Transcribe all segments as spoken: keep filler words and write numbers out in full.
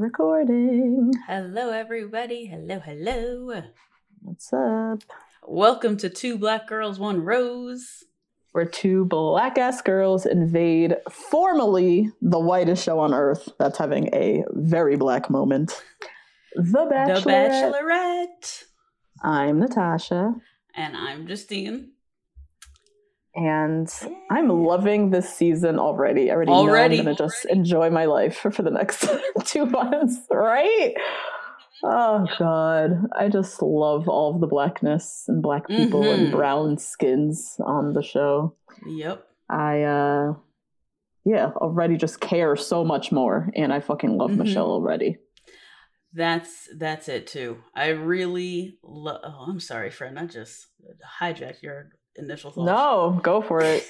Recording. Hello, everybody. Hello, hello. What's up? Welcome to Two Black Girls One Rose, where two black ass girls invade formerly the whitest show on earth that's having a very black moment, The Bachelorette. The Bachelorette. I'm Natasha, and I'm Justine, and yeah. I'm loving this season already. I already, already know I'm going to just enjoy my life for, for the next two months, right? Oh, yep. God. I just love all of the blackness and black people mm-hmm. and brown skins on the show. Yep. I, uh, yeah, already just care so much more, and I fucking love mm-hmm. Michelle already. That's that's it, too. I really love... Oh, I'm sorry, friend. I just hijacked your... initial thoughts. No, go for it.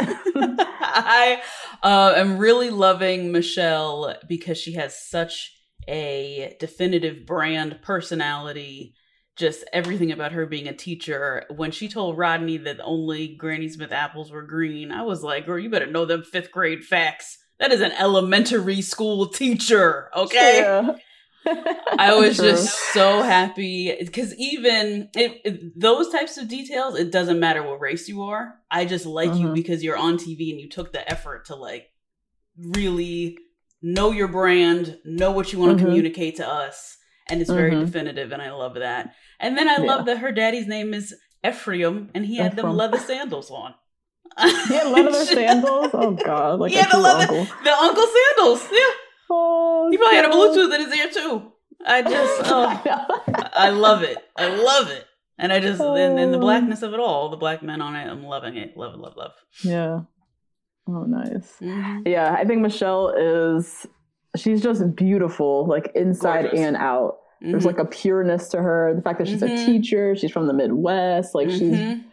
I uh, am really loving Michelle because she has such a definitive brand personality, just everything about her being a teacher. When she told Rodney that only Granny Smith apples were green, I was like, girl, you better know them fifth grade facts. That is an elementary school teacher, okay? Yeah. I was True. just so happy because even it, it, those types of details, it doesn't matter what race you are. I just like uh-huh. you because you're on T V and you took the effort to like really know your brand, know what you want uh-huh. to communicate to us. And it's uh-huh. very definitive. And I love that. And then I yeah. love that her daddy's name is Ephraim and he had Ephraim. them leather sandals on. Yeah, leather sandals? Oh, God. Like yeah, the leather, uncle. the uncle sandals. Yeah. Oh, he probably God. had a Bluetooth in his ear too. I just, oh, I love it. I love it. And I just, oh. and, and the blackness of it all, the black men on it, I'm loving it. Love, love, love. Yeah. Oh, nice. Mm-hmm. Yeah, I think Michelle is, she's just beautiful, like inside Gorgeous. and out. Mm-hmm. There's like a pureness to her. The fact that she's mm-hmm. a teacher, she's from the Midwest, like mm-hmm. she's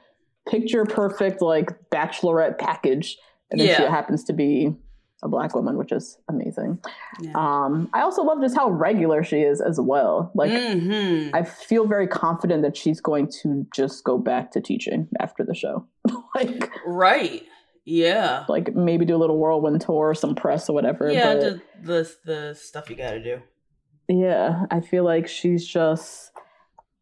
picture perfect, like bachelorette package. And then yeah. she happens to be a black woman, which is amazing. Yeah. Um, I also love just how regular she is as well. Like, mm-hmm. I feel very confident that she's going to just go back to teaching after the show. Like, right. Yeah. Like, maybe do a little whirlwind tour, some press or whatever. Yeah, but the, the, the stuff you gotta do. Yeah. I feel like she's just...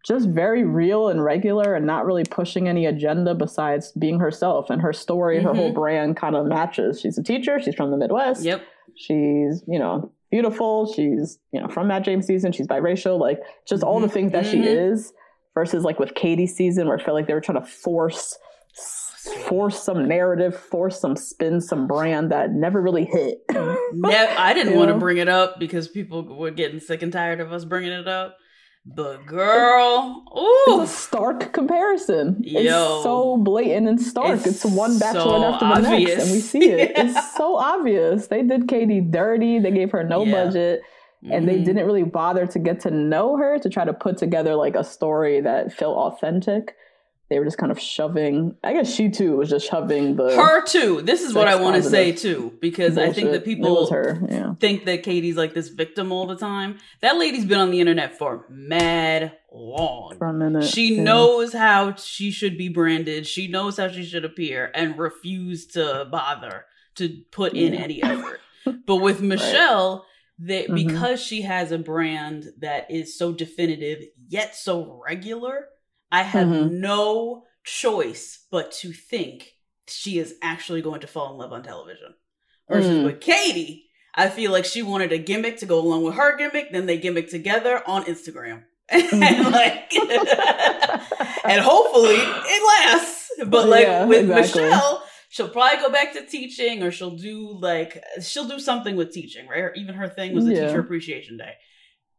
just very real and regular and not really pushing any agenda besides being herself. And her story, mm-hmm. her whole brand kind of matches. She's a teacher. She's from the Midwest. Yep. She's, you know, beautiful. She's, you know, from Matt James season. She's biracial. Like, just all the things that mm-hmm. she is versus, like, with Katie's season where I feel like they were trying to force, force some narrative, force some spin, some brand that never really hit. Yeah, I didn't you want know? to bring it up because people were getting sick and tired of us bringing it up. But girl, ooh, it's a stark comparison. Yo, it's so blatant and stark. It's, it's one bachelorette so after the obvious. next, and we see it. Yeah. It's so obvious. They did Katie dirty. They gave her no yeah. budget, and mm-hmm. they didn't really bother to get to know her to try to put together like a story that felt authentic. They were just kind of shoving. I guess she too was just shoving the her too. This is what I want to say too, because bullshit. I think that people her. Yeah. think that Katie's like this victim all the time. That lady's been on the internet for mad long. For a minute, she yeah. knows how she should be branded. She knows how she should appear, and refused to bother to put in yeah. any effort. But with Michelle, that mm-hmm. because she has a brand that is so definitive yet so regular, I have mm-hmm. no choice but to think she is actually going to fall in love on television. Versus mm. with Katie, I feel like she wanted a gimmick to go along with her gimmick, then they gimmick together on Instagram. and like and hopefully it lasts. But like yeah, with exactly. Michelle, she'll probably go back to teaching, or she'll do like she'll do something with teaching, right? Or even her thing was a yeah. teacher appreciation day.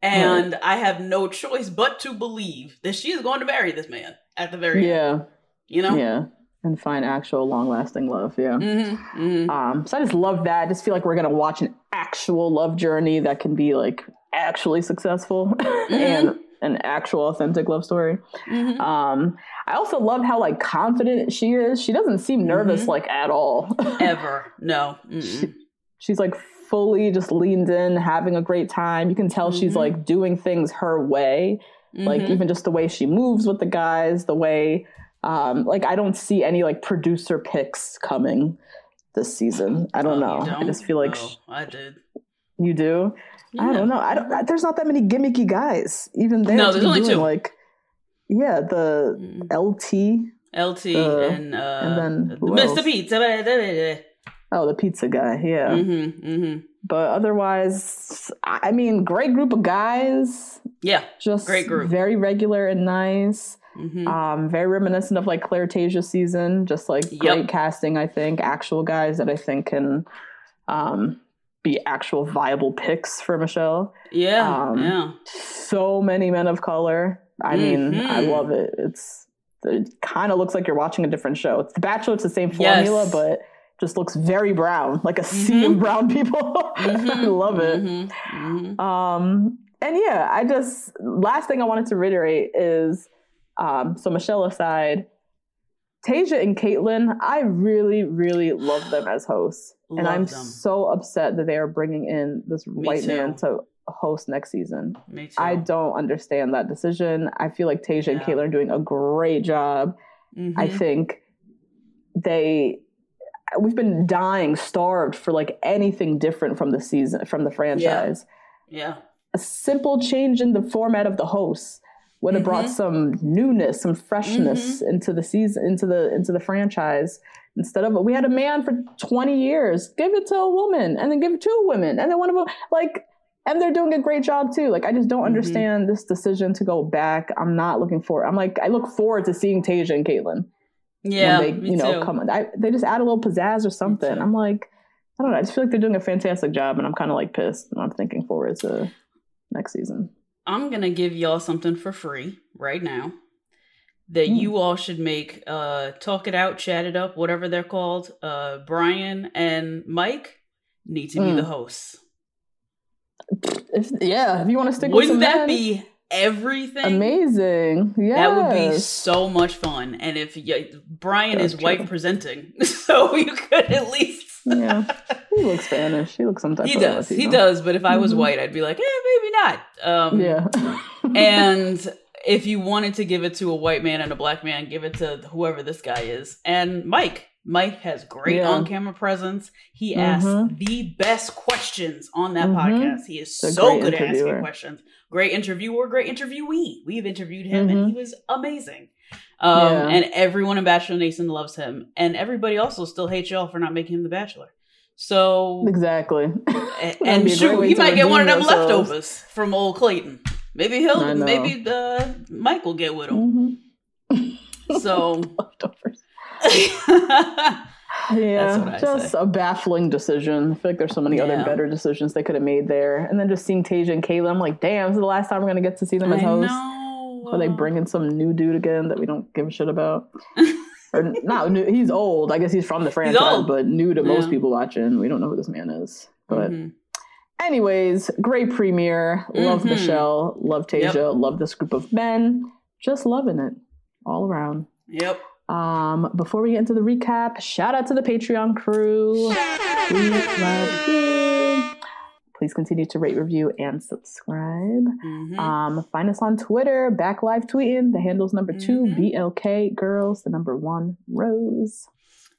And right. I have no choice but to believe that she is going to marry this man at the very yeah. end. You know? Yeah. And find actual long-lasting love, yeah. Mm-hmm, mm-hmm. Um, so I just love that. I just feel like we're going to watch an actual love journey that can be, like, actually successful mm-hmm. and an actual authentic love story. Mm-hmm. Um, I also love how, like, confident she is. She doesn't seem nervous, mm-hmm. like, at all. Ever. No. She, she's, like, fully just leaned in, having a great time. You can tell mm-hmm. she's, like, doing things her way. Mm-hmm. Like, even just the way she moves with the guys, the way... Um, like, I don't see any, like, producer picks coming this season. I don't oh, know. Don't? I just feel like... Oh, sh- I did. You do? Yeah. I don't know. I don't. I, there's not that many gimmicky guys. Even there. No, there's only doing, two. Like, yeah, the mm. L T. L T the, and... Uh, and then Mister Pizza. Oh, the pizza guy. Yeah. Mm-hmm, mm-hmm. But otherwise, I mean, great group of guys. Yeah, just great group. Very regular and nice. Mm-hmm. Um, very reminiscent of like Claire Tasia's season, just like yep. great casting, I think, actual guys that I think can um, be actual viable picks for Michelle. Yeah, um, yeah. So many men of color. I mm-hmm. mean, I love it. It's it kind of looks like you're watching a different show. It's The Bachelor, it's the same formula, yes. but just looks very brown, like a mm-hmm. sea of brown people. mm-hmm. I love it. Mm-hmm. Mm-hmm. Um, and yeah, I just last thing I wanted to reiterate is. Um, so Michelle aside, Tayshia and Kaitlyn, I really, really love them as hosts. Love and I'm them. so upset that they are bringing in this Me white too. man to host next season. Me too. I don't understand that decision. I feel like Tayshia yeah. and Kaitlyn are doing a great job. Mm-hmm. I think they, we've been dying, starved for like anything different from the season, from the franchise. Yeah. yeah. A simple change in the format of the hosts. Would have mm-hmm. brought some newness, some freshness mm-hmm. into the season, into the into the franchise. Instead of we had a man for twenty years, give it to a woman, and then give it to a woman, and then one of them like, and they're doing a great job too. Like I just don't mm-hmm. understand this decision to go back. I'm not looking forward. I'm like I look forward to seeing Tayshia and Kaitlyn. Yeah, when they, you know, too. come. I, they just add a little pizzazz or something. I'm like, I don't know. I just feel like they're doing a fantastic job, and I'm kind of like pissed. And I'm thinking forward to next season. I'm going to give y'all something for free right now that mm. you all should make, uh, talk it out, chat it up, whatever they're called. Uh, Brian and Mike need to mm. be the hosts. If, yeah. If you want to stick Wouldn't with that men, be everything? Amazing. Yeah. That would be so much fun. And if you, Brian gotcha. is white presenting, so you could at least. yeah. He looks Spanish. He looks sometimes. He does. He does. But if I was mm-hmm. white, I'd be like, eh, maybe not. Um, yeah. and if you wanted to give it to a white man and a black man, give it to whoever this guy is. And Mike. Mike has great yeah. on-camera presence. He asks mm-hmm. the best questions on that mm-hmm. podcast. He is it's so good interviewer. at asking questions. Great interviewer, great interviewee. We've interviewed him mm-hmm. and he was amazing. Um, yeah. And everyone in Bachelor Nation loves him. And everybody also still hates y'all for not making him the Bachelor. So exactly, and, and shoot, he might get one of them ourselves. leftovers from old Clayton. Maybe he'll, maybe uh, Mike will get with him. Mm-hmm. So leftovers. yeah, just say. a baffling decision. I feel like there's so many yeah. other better decisions they could have made there. And then just seeing Tayshia and Kayla, I'm like, damn, this is the last time we're gonna get to see them as hosts. Are they bringing some new dude again that we don't give a shit about? Or not new, he's old. I guess he's from the franchise, but new to yeah. most people watching. We don't know who this man is. But mm-hmm. anyways, great premiere. Mm-hmm. Love Michelle. Love Tayshia. Yep. Love this group of men. Just loving it all around. Yep. Um, before we get into the recap, shout out to the Patreon crew. We love you. Please continue to rate, review, and subscribe. Mm-hmm. Um, find us on Twitter, back live tweeting. The handle's number two, mm-hmm. B L K Girls, the number one Rose.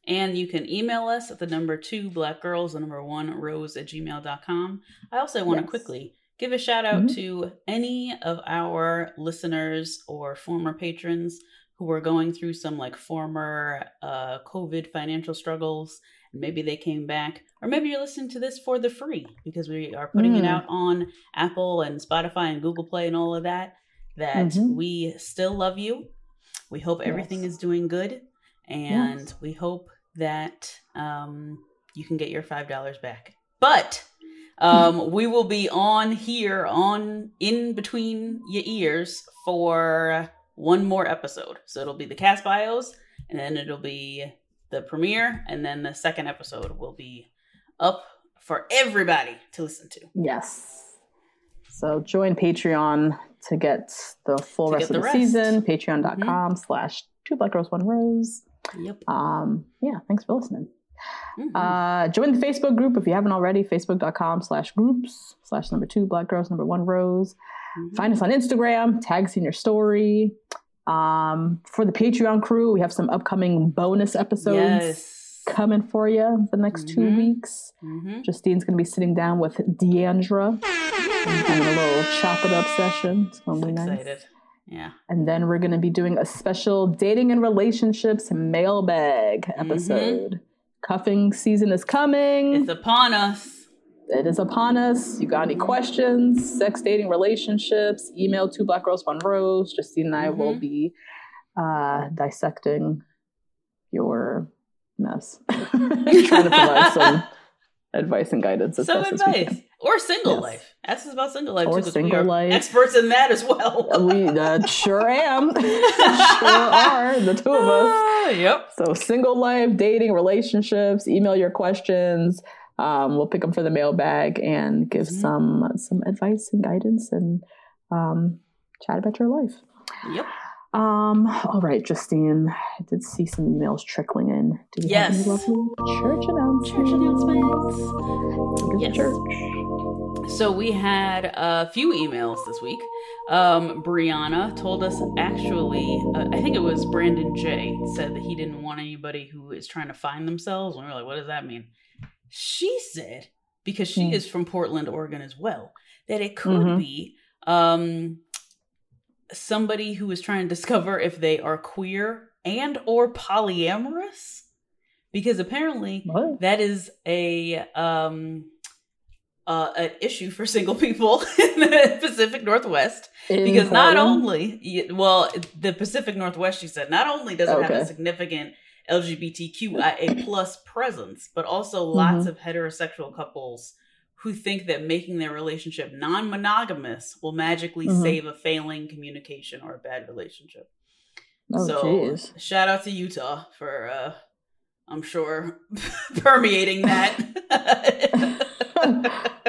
And you can email us at the number two black girls, the number one rose at gmail dot com. I also want yes. to quickly give a shout out mm-hmm. to any of our listeners or former patrons who were going through some like former uh, COVID financial struggles. Maybe they came back, or maybe you're listening to this for the free because we are putting mm. it out on Apple and Spotify and Google Play and all of that, that mm-hmm. we still love you. We hope everything yes. is doing good. And yes. we hope that um, you can get your five dollars back. But um, mm. we will be on here on in between your ears for one more episode. So it'll be the cast bios, and then it'll be the premiere, and then the second episode will be up for everybody to listen to. Yes. So join Patreon to get the full rest of the season. Patreon dot com mm-hmm. slash two black girls, one rose. Yep. Um, yeah. Thanks for listening. Mm-hmm. Uh, join the Facebook group if you haven't already. Facebook dot com slash groups slash number two black girls, number one rose. Mm-hmm. Find us on Instagram. Tag us in your story. Um, for the Patreon crew, we have some upcoming bonus episodes yes. coming for you the next mm-hmm. two weeks. Mm-hmm. Justine's going to be sitting down with Deandra and having a little chop it up session. It's going to be nice. Excited. Yeah. And then we're going to be doing a special dating and relationships mailbag mm-hmm. episode. Cuffing season is coming. It's upon us. It is upon us. You got any questions? Sex, dating, relationships? Email two black girls one rose. Justine and I mm-hmm. will be uh, dissecting your mess, trying to provide some advice and guidance. As some best advice as or single yes. life. Ask us about single life. Or too, single life. Experts in that as well. We uh, sure am. Sure are the two of us. Uh, yep. So single life, dating, relationships. Email your questions. Um, we'll pick them for the mailbag and give mm-hmm. some some advice and guidance and um, chat about your life. Yep. Um, all right, Justine. I did see some emails trickling in. Do we yes. have any lovely church announcements? Church announcements. Yes. Church. So we had a few emails this week. Um, Brianna told us actually, uh, I think it was Brandon J said that he didn't want anybody who is trying to find themselves. And we were like, what does that mean? She said, because she mm. is from Portland, Oregon as well, that it could mm-hmm. be um, somebody who is trying to discover if they are queer and or polyamorous. Because apparently what? that is a um, uh, an issue for single people in the Pacific Northwest. In because Portland? Not only, well, the Pacific Northwest, she said, not only does it okay. have a significant L G B T Q I A plus presence, but also lots mm-hmm. of heterosexual couples who think that making their relationship non-monogamous will magically mm-hmm. save a failing communication or a bad relationship. Oh, so geez. Shout out to Utah for, uh, I'm sure, permeating that.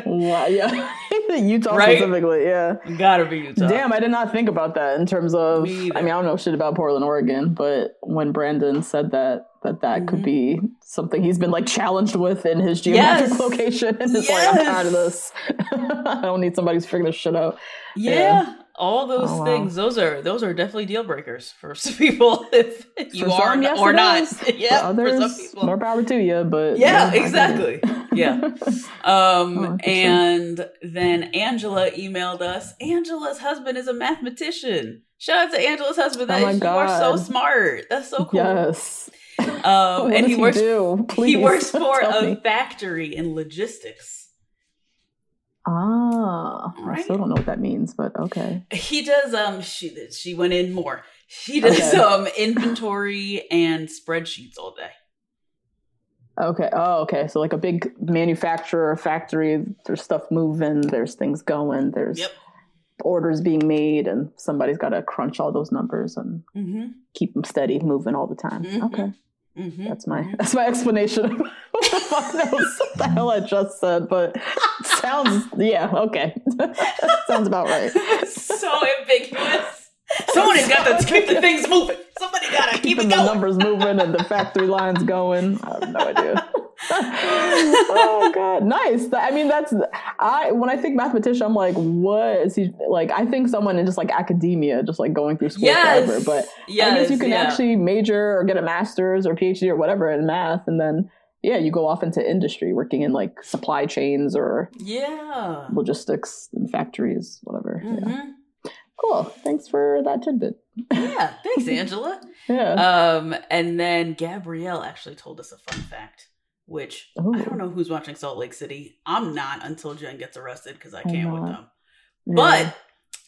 Wow, yeah. Utah right? specifically, yeah. Gotta be Utah. Damn, I did not think about that in terms of, Me either. I mean, I don't know shit about Portland, Oregon, but when Brandon said that, that that mm-hmm. could be something he's been like challenged with in his geographic yes. location. And it's yes. like, I'm tired of this. I don't need somebody who's figuring this shit out. Yeah. yeah. All those oh, things, wow. those are those are definitely deal breakers for some people if you for are some, yes, or not. Yeah, for others, for some people. More power to you, but yeah, yeah exactly. yeah. Um, oh, and then Angela emailed us. Angela's husband is a mathematician. Shout out to Angela's husband. That oh you God. are so smart. That's so cool. Yes. Um, and he, he works. Do? He works for a me. factory in logistics. Ah, right? I still don't know what that means, but okay. He does, um, she she went in more. He does okay. um inventory and spreadsheets all day. Okay. Oh, okay. So like a big manufacturer factory, there's stuff moving, there's things going, there's yep. orders being made, and somebody's got to crunch all those numbers and mm-hmm. keep them steady, moving all the time. Mm-hmm. Okay. Mm-hmm. That's my that's my explanation of what the fuck that was, what the hell I just said, but it sounds yeah okay sounds about right. So ambiguous. Someone has got to keep the things moving. Somebody gotta keep it going. The numbers moving and the factory lines going. I have no idea. Oh God, nice. I mean, that's I. When I think mathematician, I'm like, what is he like? I think someone in just like academia, just like going through school yes. forever. But yes, I guess you can yeah. actually major or get a master's or PhD or whatever in math, and then yeah, you go off into industry, working in like supply chains or yeah, logistics and factories, whatever. Mm-hmm. Yeah. Cool. Thanks for that tidbit. Yeah. Thanks, Angela. yeah. Um, and then Gabrielle actually told us a fun fact, which Ooh. I don't know who's watching Salt Lake City. I'm not until Jen gets arrested because I can't with them. Yeah.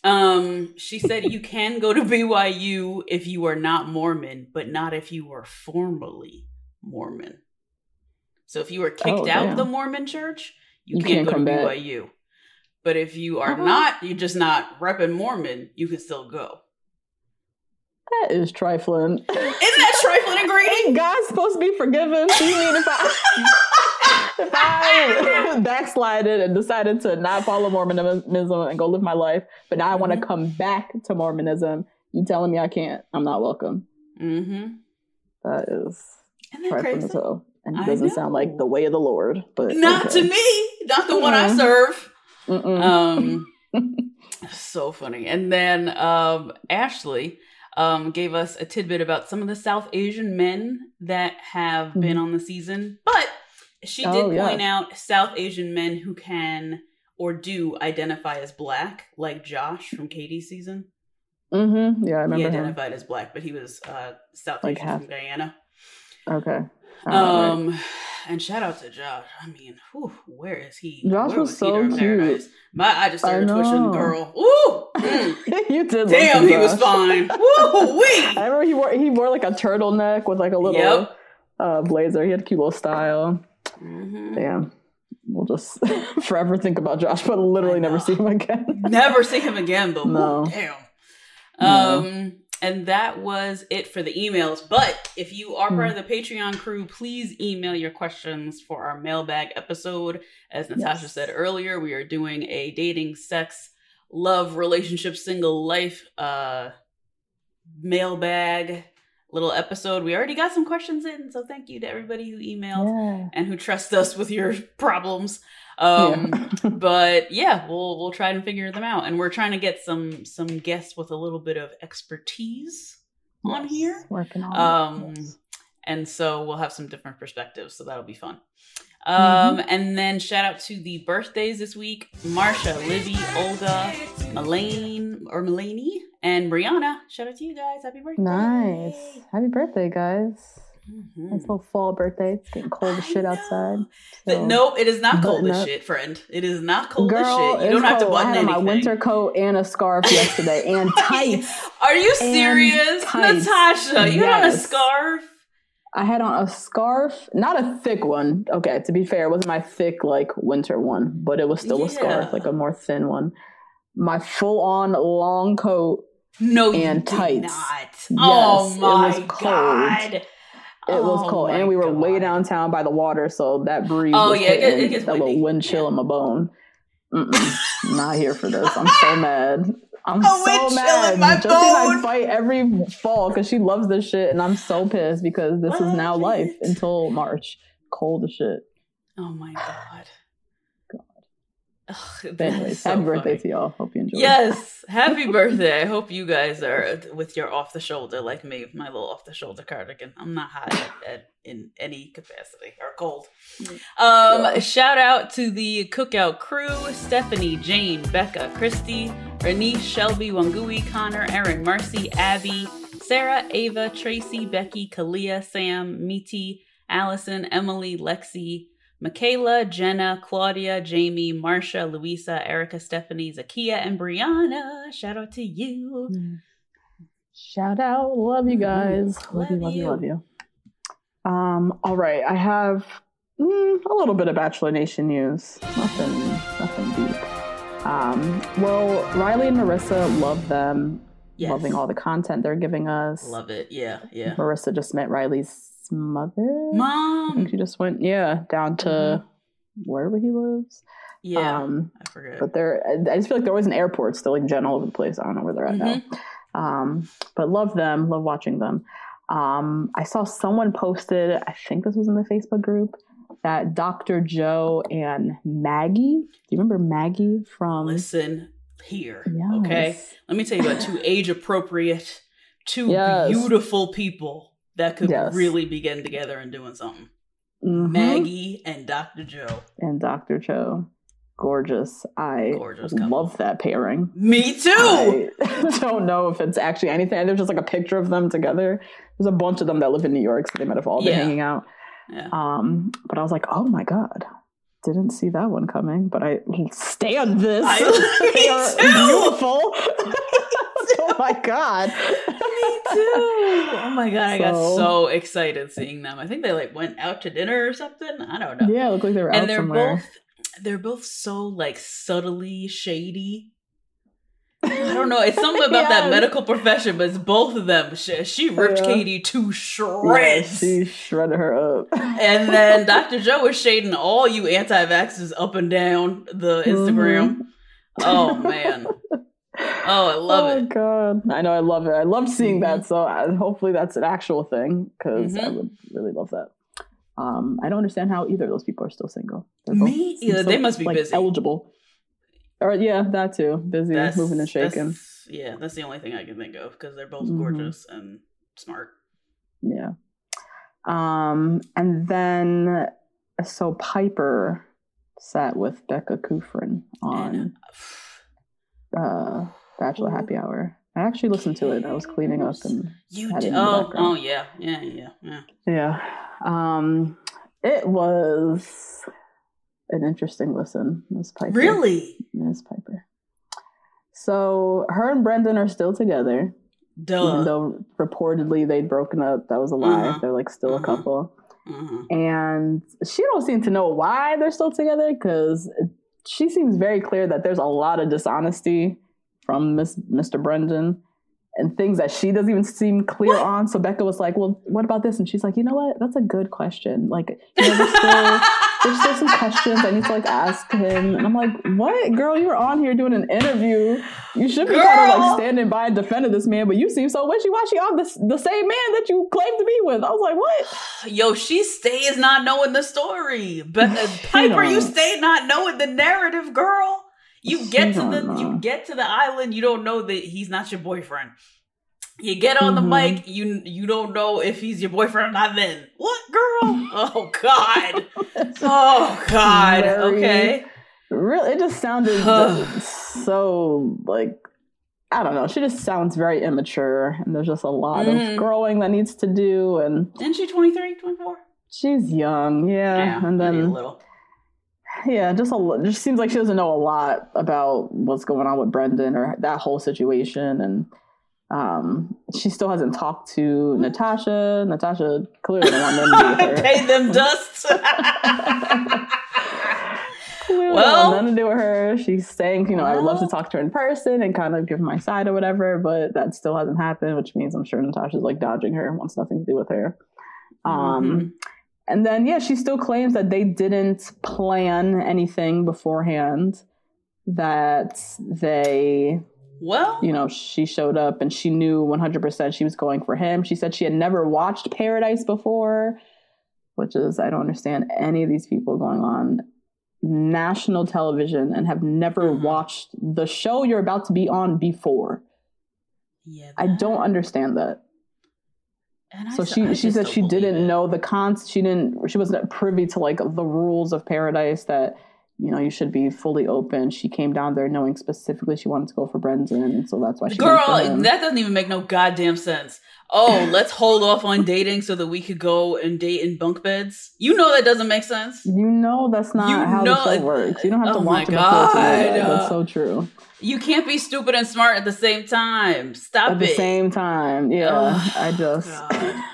But um, she said you can go to B Y U if you are not Mormon, but not if you were formerly Mormon. So if you were kicked oh, out of the Mormon church, you, you can't, can't go come to B Y U. Back. But if you are uh-huh. not, you're just not repping Mormon, you can still go. That is trifling. Isn't that trifling and greedy? God's supposed to be forgiven. So you mean if I, if I backslided and decided to not follow Mormonism and go live my life, but now I want to come back to Mormonism, you telling me I can't? I'm not welcome. Mm-hmm. That is Isn't that trifling. So, and it doesn't sound like the way of the Lord, but not okay. to me, not the one mm-hmm. I serve. Mm-mm. Um, so funny. And then um, Ashley. Um, gave us a tidbit about some of the South Asian men that have mm-hmm. been on the season. But she did oh, yes. point out South Asian men who can or do identify as black, like Josh from Katie's season. Mm-hmm. Yeah, I remember He identified him. as black, but he was uh, South like Asian half. from Guyana. Okay. Oh, um, right. And shout out to Josh. I mean, whew, where is he? Josh was, was so cute. My I just started I twitching, girl. Ooh. You did. Damn, he Josh. was fine. Woo wee. I remember he wore he wore like a turtleneck with like a little yep. uh, blazer. He had a cute little style. Mm-hmm. Damn. We'll just forever think about Josh, but literally never see him again. Never see him again, but no. Ooh, damn. No. Um And that was it for the emails. But if you are part of the Patreon crew, please email your questions for our mailbag episode. As Natasha yes. said earlier, we are doing a dating, sex, love, relationship, single life uh, mailbag little episode. We already got some questions in. So thank you to everybody who emailed yeah. and who trusts us with your problems. Um, yeah. But yeah, we'll, we'll try and figure them out. And we're trying to get some, some guests with a little bit of expertise yes. on here. Working on um, yes. and so we'll have some different perspectives. So that'll be fun. Um, mm-hmm. and then shout out to the birthdays this week. Marsha, Libby, Olga, Melaine or Melanie and Brianna. Shout out to you guys. Happy birthday. Nice. Happy birthday, guys. Mm-hmm. Nice little fall birthday. It's getting cold as shit outside. So. No, it is not cold as shit, friend. It is not cold as shit. You don't have to button anything. I had my winter coat and a scarf yesterday and tights. Are you serious? Natasha, you had on a scarf? I had on a scarf. Not a thick one. Okay, to be fair, it wasn't my thick like winter one, but it was still yeah. a scarf, like a more thin one. My full-on long coat no, and tights. No, not. Oh, yes, my it was cold. God. It was oh cold, and we were God. way downtown by the water, so that breeze oh, was yeah, hitting, it gets that little wind chill yeah. in my bone. Mm-mm, not here for this. I'm so mad. I'm oh, so mad. My Josie bone. and I fight every fall because she loves this shit, and I'm so pissed because this what? is now life until March. Cold as shit. Oh, my God. Ugh, that anyways, so happy birthday funny. to y'all. Hope you enjoy. Yes, happy birthday. I hope you guys are with your off the shoulder like me, with my little off the shoulder cardigan. I'm not hot at, at, in any capacity or cold. Um, cool. Shout out to the cookout crew: Stephanie, Jane, Becca, Christy, Bernice, Shelby, Wangui, Connor, Erin, Marcy, Abby, Sarah, Ava, Tracy, Becky, Kalia, Sam, Miti, Allison, Emily, Lexi, Michaela, Jenna, Claudia, Jamie, Marsha, Louisa, Erica, Stephanie, Zakia, and Brianna. Shout out to you. Shout out. Love you guys. Love, love you, love you, love you. Um, all right. I have mm, a little bit of Bachelor Nation news. Nothing, nothing deep. Um, well, Riley and Marissa, love them. Yes. Loving all the content they're giving us. Love it. Yeah, yeah. Marissa just met Riley's mother, mom. I think she just went yeah down to mm-hmm. wherever he lives. Yeah, um, I forget. But they're I just feel like they're always in airports. They're like Jen all over the place. I don't know where they're at mm-hmm. now. Um, but love them, love watching them. Um, I saw someone posted. I think this was in the Facebook group that Doctor Joe and Maggie, do you remember Maggie from... Listen here, yes. okay? Let me tell you about two age-appropriate, two yes. beautiful people that could yes. really be getting together and doing something. Mm-hmm. Maggie and Doctor Joe. And Doctor Joe. Gorgeous. I Gorgeous love that pairing. Me too! I don't know if it's actually anything. There's just like a picture of them together. There's a bunch of them that live in New York, so they might have all been yeah. hanging out. Yeah. Um, but I was like, oh my God. Didn't see that one coming, but I stand this. I, they are too. Beautiful. Oh my God. Me too. Oh my God. So, I got so excited seeing them. I think they like went out to dinner or something. I don't know. Yeah, it looked like they were and out they're somewhere. Both, they're both so like subtly shady. I don't know. It's something about yeah. that medical profession, but it's both of them. She, she ripped yeah. Katie to shreds. Yeah, she shredded her up. And then Doctor Joe was shading all you anti-vaxxers up and down the Instagram. Mm-hmm. Oh, man. Oh, I love oh, it. Oh, God. I know. I love it. I love seeing mm-hmm. that. So I, hopefully that's an actual thing because mm-hmm. I would really love that. Um, I don't understand how either of those people are still single. Me either. So, they must be like, busy. Eligible. Or yeah, that too. Busy, that's, moving and shaking. That's, yeah, that's the only thing I can think of because they're both mm-hmm. gorgeous and smart. Yeah. Um, and then so Pieper sat with Becca Kufrin on uh, Bachelor Happy Hour. I actually listened to it. I was cleaning up and you had it in the background. Oh, yeah, yeah, yeah, yeah. Yeah. Um, it was an interesting listen, Miss Pieper. Really? Miss Pieper. So her and Brendan are still together. Duh. Even though reportedly they'd broken up. That was a lie. Uh-huh. They're like still uh-huh. a couple. Uh-huh. And she don't seem to know why they're still together because she seems very clear that there's a lot of dishonesty from Miss, Mister Brendan and things that she doesn't even seem clear what? on. So Becca was like, well, what about this? And she's like, you know what? That's a good question. Like, you know, still... There's still some questions I need to like ask him, and I'm like, "What, girl? You were on here doing an interview. You should be kind of like standing by and defending this man, but you seem so wishy-washy on this the same man that you claim to be with." I was like, "What?" Yo, she stays not knowing the story, but Pieper, you, you stay not knowing the narrative, girl. You get she to the know. you get to the island, you don't know that he's not your boyfriend. You get on the mm-hmm. mic, you you don't know if he's your boyfriend or not then. What, girl? Oh, God. Oh, God. Very, okay. Really, it just sounded so, like, I don't know. She just sounds very immature, and there's just a lot mm. of growing that needs to do. And isn't she twenty-three, twenty-four? She's young, yeah. yeah and then, a little. Yeah, just a, just seems like she doesn't know a lot about what's going on with Brendan or that whole situation, and... Um, she still hasn't talked to Natasha. Natasha clearly doesn't want none to do with her. Pay them dust. Clearly well, nothing to do with her. She's saying, you know, well, I would love to talk to her in person and kind of give my side or whatever, but that still hasn't happened, which means I'm sure Natasha's like dodging her and wants nothing to do with her. Um, mm-hmm. And then, yeah, she still claims that they didn't plan anything beforehand, that they... Well, you know, she showed up and she knew one hundred percent she was going for him. She said she had never watched Paradise before, which is, I don't understand any of these people going on national television and have never uh-huh. watched the show you're about to be on before. Yeah, that... I don't understand that. And so I, she I she said she didn't it. know the cons. She didn't. She wasn't privy to like the rules of Paradise that. You know, you should be fully open. She came down there knowing specifically she wanted to go for Brendan, and so that's why she Girl, that doesn't even make no goddamn sense. Oh, let's hold off on dating so that we could go and date in bunk beds. You know that doesn't make sense. You know that's not you how know, the show works. You don't have oh to watch it before today. That's so true. You can't be stupid and smart at the same time. Stop at it. At the same time. Yeah, oh, I just... God.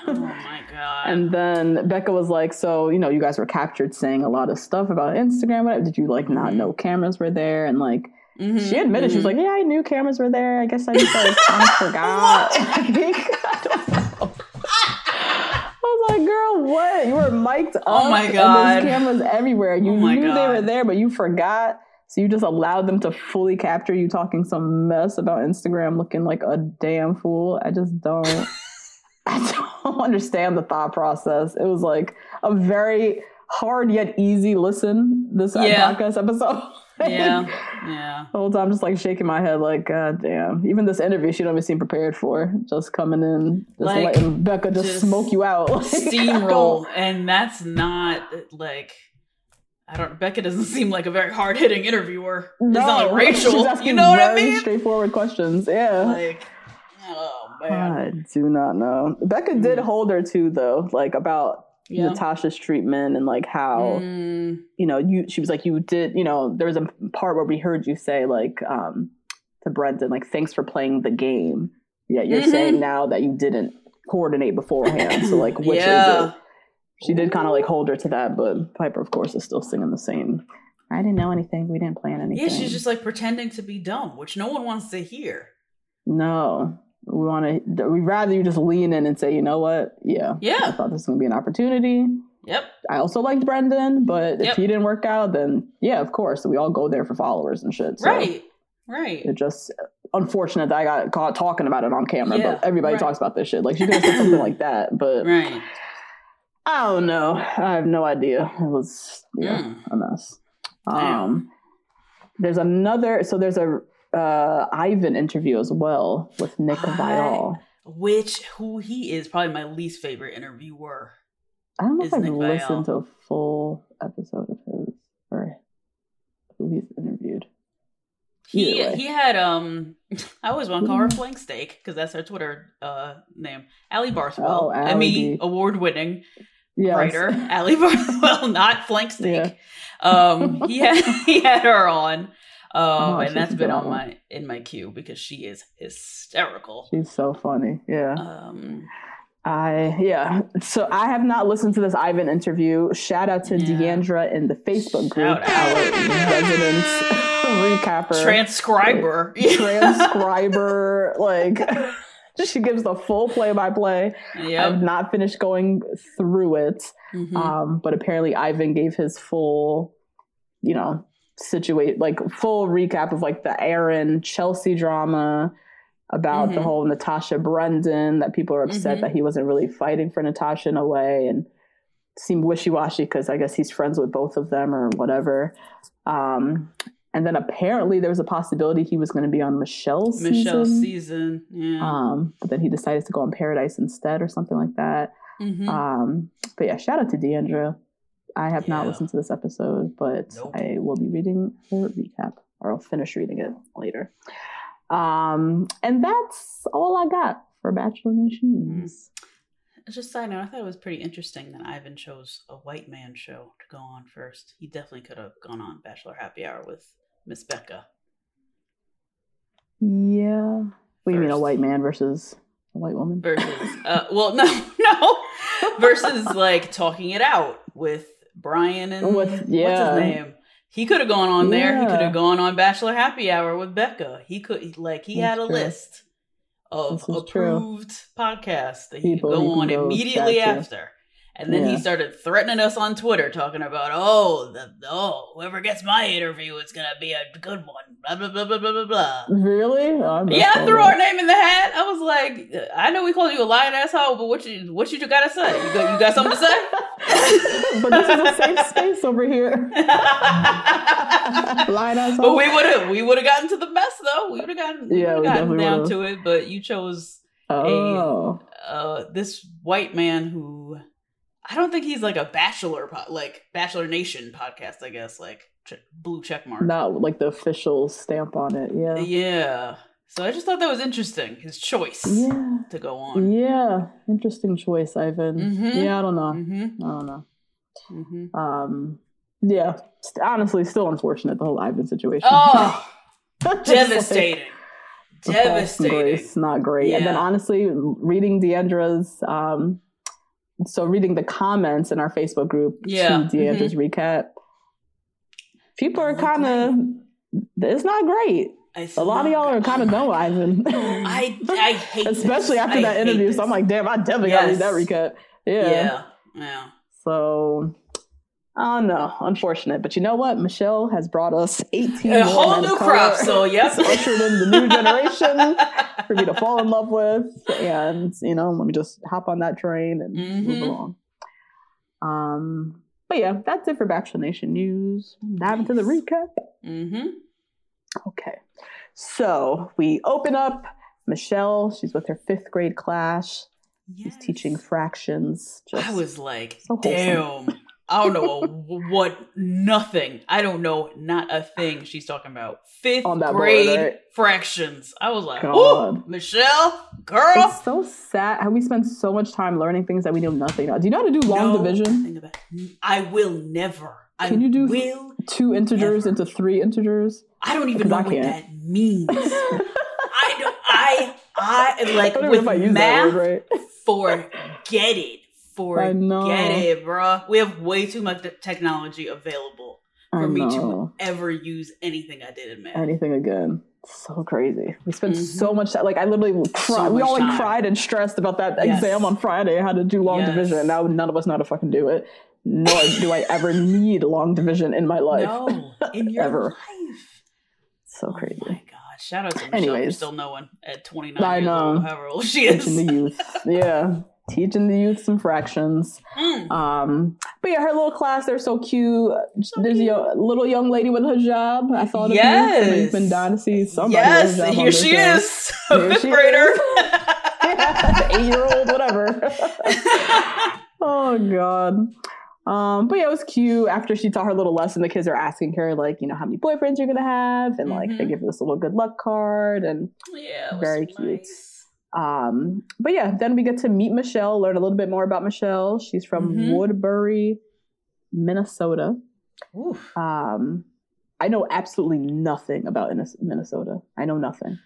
Oh, my God. And then Becca was like, so, you know, you guys were captured saying a lot of stuff about Instagram. What did you, like, not know cameras were there? And, like, mm-hmm, she admitted, mm-hmm. she was like, yeah, I knew cameras were there. I guess I just, like, I forgot. I think, I don't know. I was like, girl, what? You were mic'd up. Oh, my God. And there's cameras everywhere. You oh my knew God. They were there, but you forgot. So you just allowed them to fully capture you talking some mess about Instagram looking like a damn fool. I just don't I don't understand the thought process. It was like a very hard yet easy listen this yeah. podcast episode. yeah, yeah. The whole time, just like shaking my head, like, God damn. Even this interview, she don't even seem prepared for. Just coming in, just like, letting Becca just, just smoke you out, steamroll, and that's not like. I don't. Becca doesn't seem like a very hard-hitting interviewer. No, it's not like Rachel. You know what I mean? Straightforward questions. Yeah. Like, oh man, I do not know. Becca mm. did hold her too, though. Like about yeah. Natasha's treatment and like how mm. you know you. She was like, you did. You know, there was a part where we heard you say like um, to Brendan, like, thanks for playing the game. Yeah, you're mm-hmm. saying now that you didn't coordinate beforehand. So like, which yeah. is it? She did kind of like hold her to that, but Pieper, of course, is still singing the same. I didn't know anything. We didn't plan anything. Yeah, she's just like pretending to be dumb, which no one wants to hear. No, we want to. We'd rather you just lean in and say, you know what? Yeah, yeah. I thought this was gonna be an opportunity. Yep. I also liked Brendan, but if yep. he didn't work out, then yeah, of course, we all go there for followers and shit. So right. Right. It's just unfortunate that I got caught talking about it on camera, yeah, but everybody right. talks about this shit. Like she could have said something like that, but right. I don't know. I have no idea. It was yeah, mm. a mess. Um, there's another. So there's a uh, Ivan interview as well with Nick Viall, which who he is probably my least favorite interviewer. I don't know if I've listened to a full episode of his or who he's interviewed. He he had um I always want to call her Flank Steak because that's her Twitter uh name. Allie Barthwell, oh, Allie. Emmy award winning yes. writer. Allie Barthwell, not Flank Steak. Yeah. Um, he had he had her on, um, oh, and that's been on my in my queue because she is hysterical. She's so funny. Yeah. Um, I yeah. So I have not listened to this Ivan interview. Shout out to yeah. Deandra in the Facebook group, our resident. Recapper, transcriber, like, transcriber. Like she gives the full play-by-play. Yep. I've not finished going through it, mm-hmm. um, but apparently Ivan gave his full, you know, situate like full recap of like the Aaron Chelsea drama about mm-hmm. the whole Natasha Brendan that people are upset mm-hmm. that he wasn't really fighting for Natasha in a way and seemed wishy-washy because I guess he's friends with both of them or whatever. Um, And then apparently there was a possibility he was going to be on Michelle's season. Michelle's season, yeah. Um, but then he decided to go on Paradise instead or something like that. Mm-hmm. Um, but yeah, shout out to Deandra. I have yeah. not listened to this episode, but nope. I will be reading her recap, or I'll finish reading it later. Um, and that's all I got for Bachelor Nation news. Just a side note, I thought it was pretty interesting that Ivan chose a white man show to go on first. He definitely could have gone on Bachelor Happy Hour with Miss Becca. Yeah. What do you mean, a white man versus a white woman? Versus, uh, well, no, no. Versus, like, talking it out with Brian and with, yeah. what's his name? He could have gone on yeah. there. He could have gone on Bachelor Happy Hour with Becca. He could, like, he That's had a true. list of approved true. podcasts that he People could go on immediately after. You. And then yeah. he started threatening us on Twitter, talking about, oh, the, oh, whoever gets my interview, it's going to be a good one. Blah, blah, blah, blah, blah, blah, blah. Really? Oh, yeah, I threw that. our name in the hat. I was like, I know we called you a lying asshole, but what you what you got to say? You got, you got something to say? But this is a safe space over here. Lying asshole. But we would have we would have gotten to the mess, though. We would have gotten, yeah, we gotten down would've. to it, but you chose oh. a uh, this white man who... I don't think he's like a Bachelor, po- like Bachelor Nation podcast, I guess, like ch- blue check mark. Not like the official stamp on it. Yeah. Yeah. So I just thought that was interesting. His choice yeah. to go on. Yeah. Interesting choice, Ivan. Mm-hmm. Yeah. I don't know. Mm-hmm. I don't know. Mm-hmm. Um, yeah. Honestly, still unfortunate, the whole Ivan situation. Oh, devastating. Like, devastating. It's not great. Yeah. And then honestly, reading Deandra's, um, So reading the comments in our Facebook group yeah. to Deandra's mm-hmm. recap, people are kind of, it's not great. It's a lot not, of y'all are kind of no Ivan. I, I hate Especially this. after I that interview. This. So I'm like, damn, I definitely yes. got to read that recap. Yeah. Yeah. yeah. So, oh no, unfortunate. But you know what? Michelle has brought us eighteen A whole new crop. So, yes. ushered in the new generation. For me to fall in love with, and you know, let me just hop on that train and mm-hmm. move along. Um, But yeah, that's it for Bachelor Nation news. Dive into the recap. Mm-hmm. Okay. So we open up. Michelle, she's with her fifth grade class. Yes. She's teaching fractions. Just I was like, so damn. I don't know what, nothing. I don't know, not a thing she's talking about. Fifth grade board, right? Fractions. I was like, oh, Michelle, girl. It's so sad how we spend so much time learning things that we know nothing about. Do you know how to do long no, division? I will never. I Can you do will two integers never. into three integers? I don't even know I what can't. that means. I don't, I, I, like, I with I math, word, right? forget it. Forget it, bro. We have way too much technology available for me to ever use anything I did in math. Anything again. So crazy. We spent mm-hmm. so much time. Like, I literally cried. So we all like time. cried and stressed about that yes. exam on Friday, how to do long yes. division. And now none of us know how to fucking do it. Nor do I ever need long division in my life. No, in your ever. life. So crazy. Oh my God. Shout out to Michelle. Anyways, There's still no one at twenty-nine I years know. old, however old she is. Teaching the youth. Yeah. Teaching the youth some fractions. Mm. Um, but yeah, her little class, they're so cute. So There's cute. a little young lady with a hijab. I thought of yes. you. You've been down to see somebody yes. with a hijab. Here she show. is. A fifth grader. Yeah, eight-year-old, whatever. Oh, God. Um, but yeah, it was cute. After she taught her little lesson, the kids are asking her, like, you know, how many boyfriends you're gonna have, and like mm-hmm. they give her this little good luck card, and yeah, very so cute. Nice. Um, but yeah, then we get to meet Michelle, learn a little bit more about Michelle. She's from mm-hmm. Woodbury, Minnesota. Oof. Um, I know absolutely nothing about Minnesota. I know nothing. They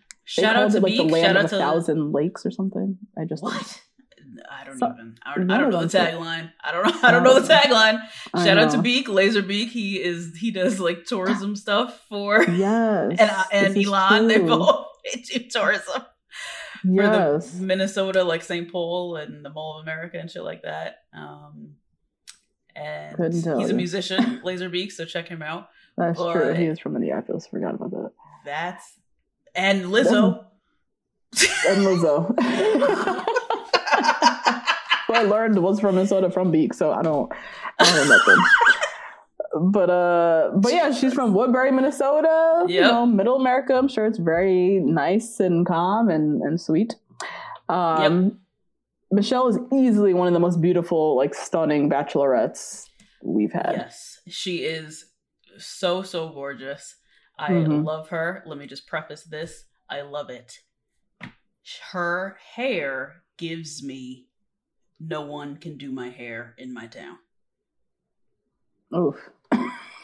shout out to it, like Beak. the land shout of a thousand the... lakes or something. I just what. I don't so, even. I don't, I don't know the tagline. I don't know. I don't know the tagline. Shout out to Beak, Laser Beak. He is. He does like tourism stuff for. Yes. And and Elon, they both do tourism. Yes. For the Minnesota, like Saint Paul and the Mall of America and shit like that. Um, and he's you. a musician, Laser Beak. So check him out. That's or, true. He is from Minneapolis. Forgot about that. That's and Lizzo. And Lizzo. What I learned was from Minnesota from Beak, so I don't, I don't know nothing. But uh, but yeah, she's from Woodbury, Minnesota. Yep. You know, Middle America. I'm sure it's very nice and calm and and sweet. Um, yep. Michelle is easily one of the most beautiful, like stunning bachelorettes we've had. Yes, she is so so gorgeous. I mm-hmm. love her. Let me just preface this: I love it. Her hair gives me. No one can do my hair in my town. Oof.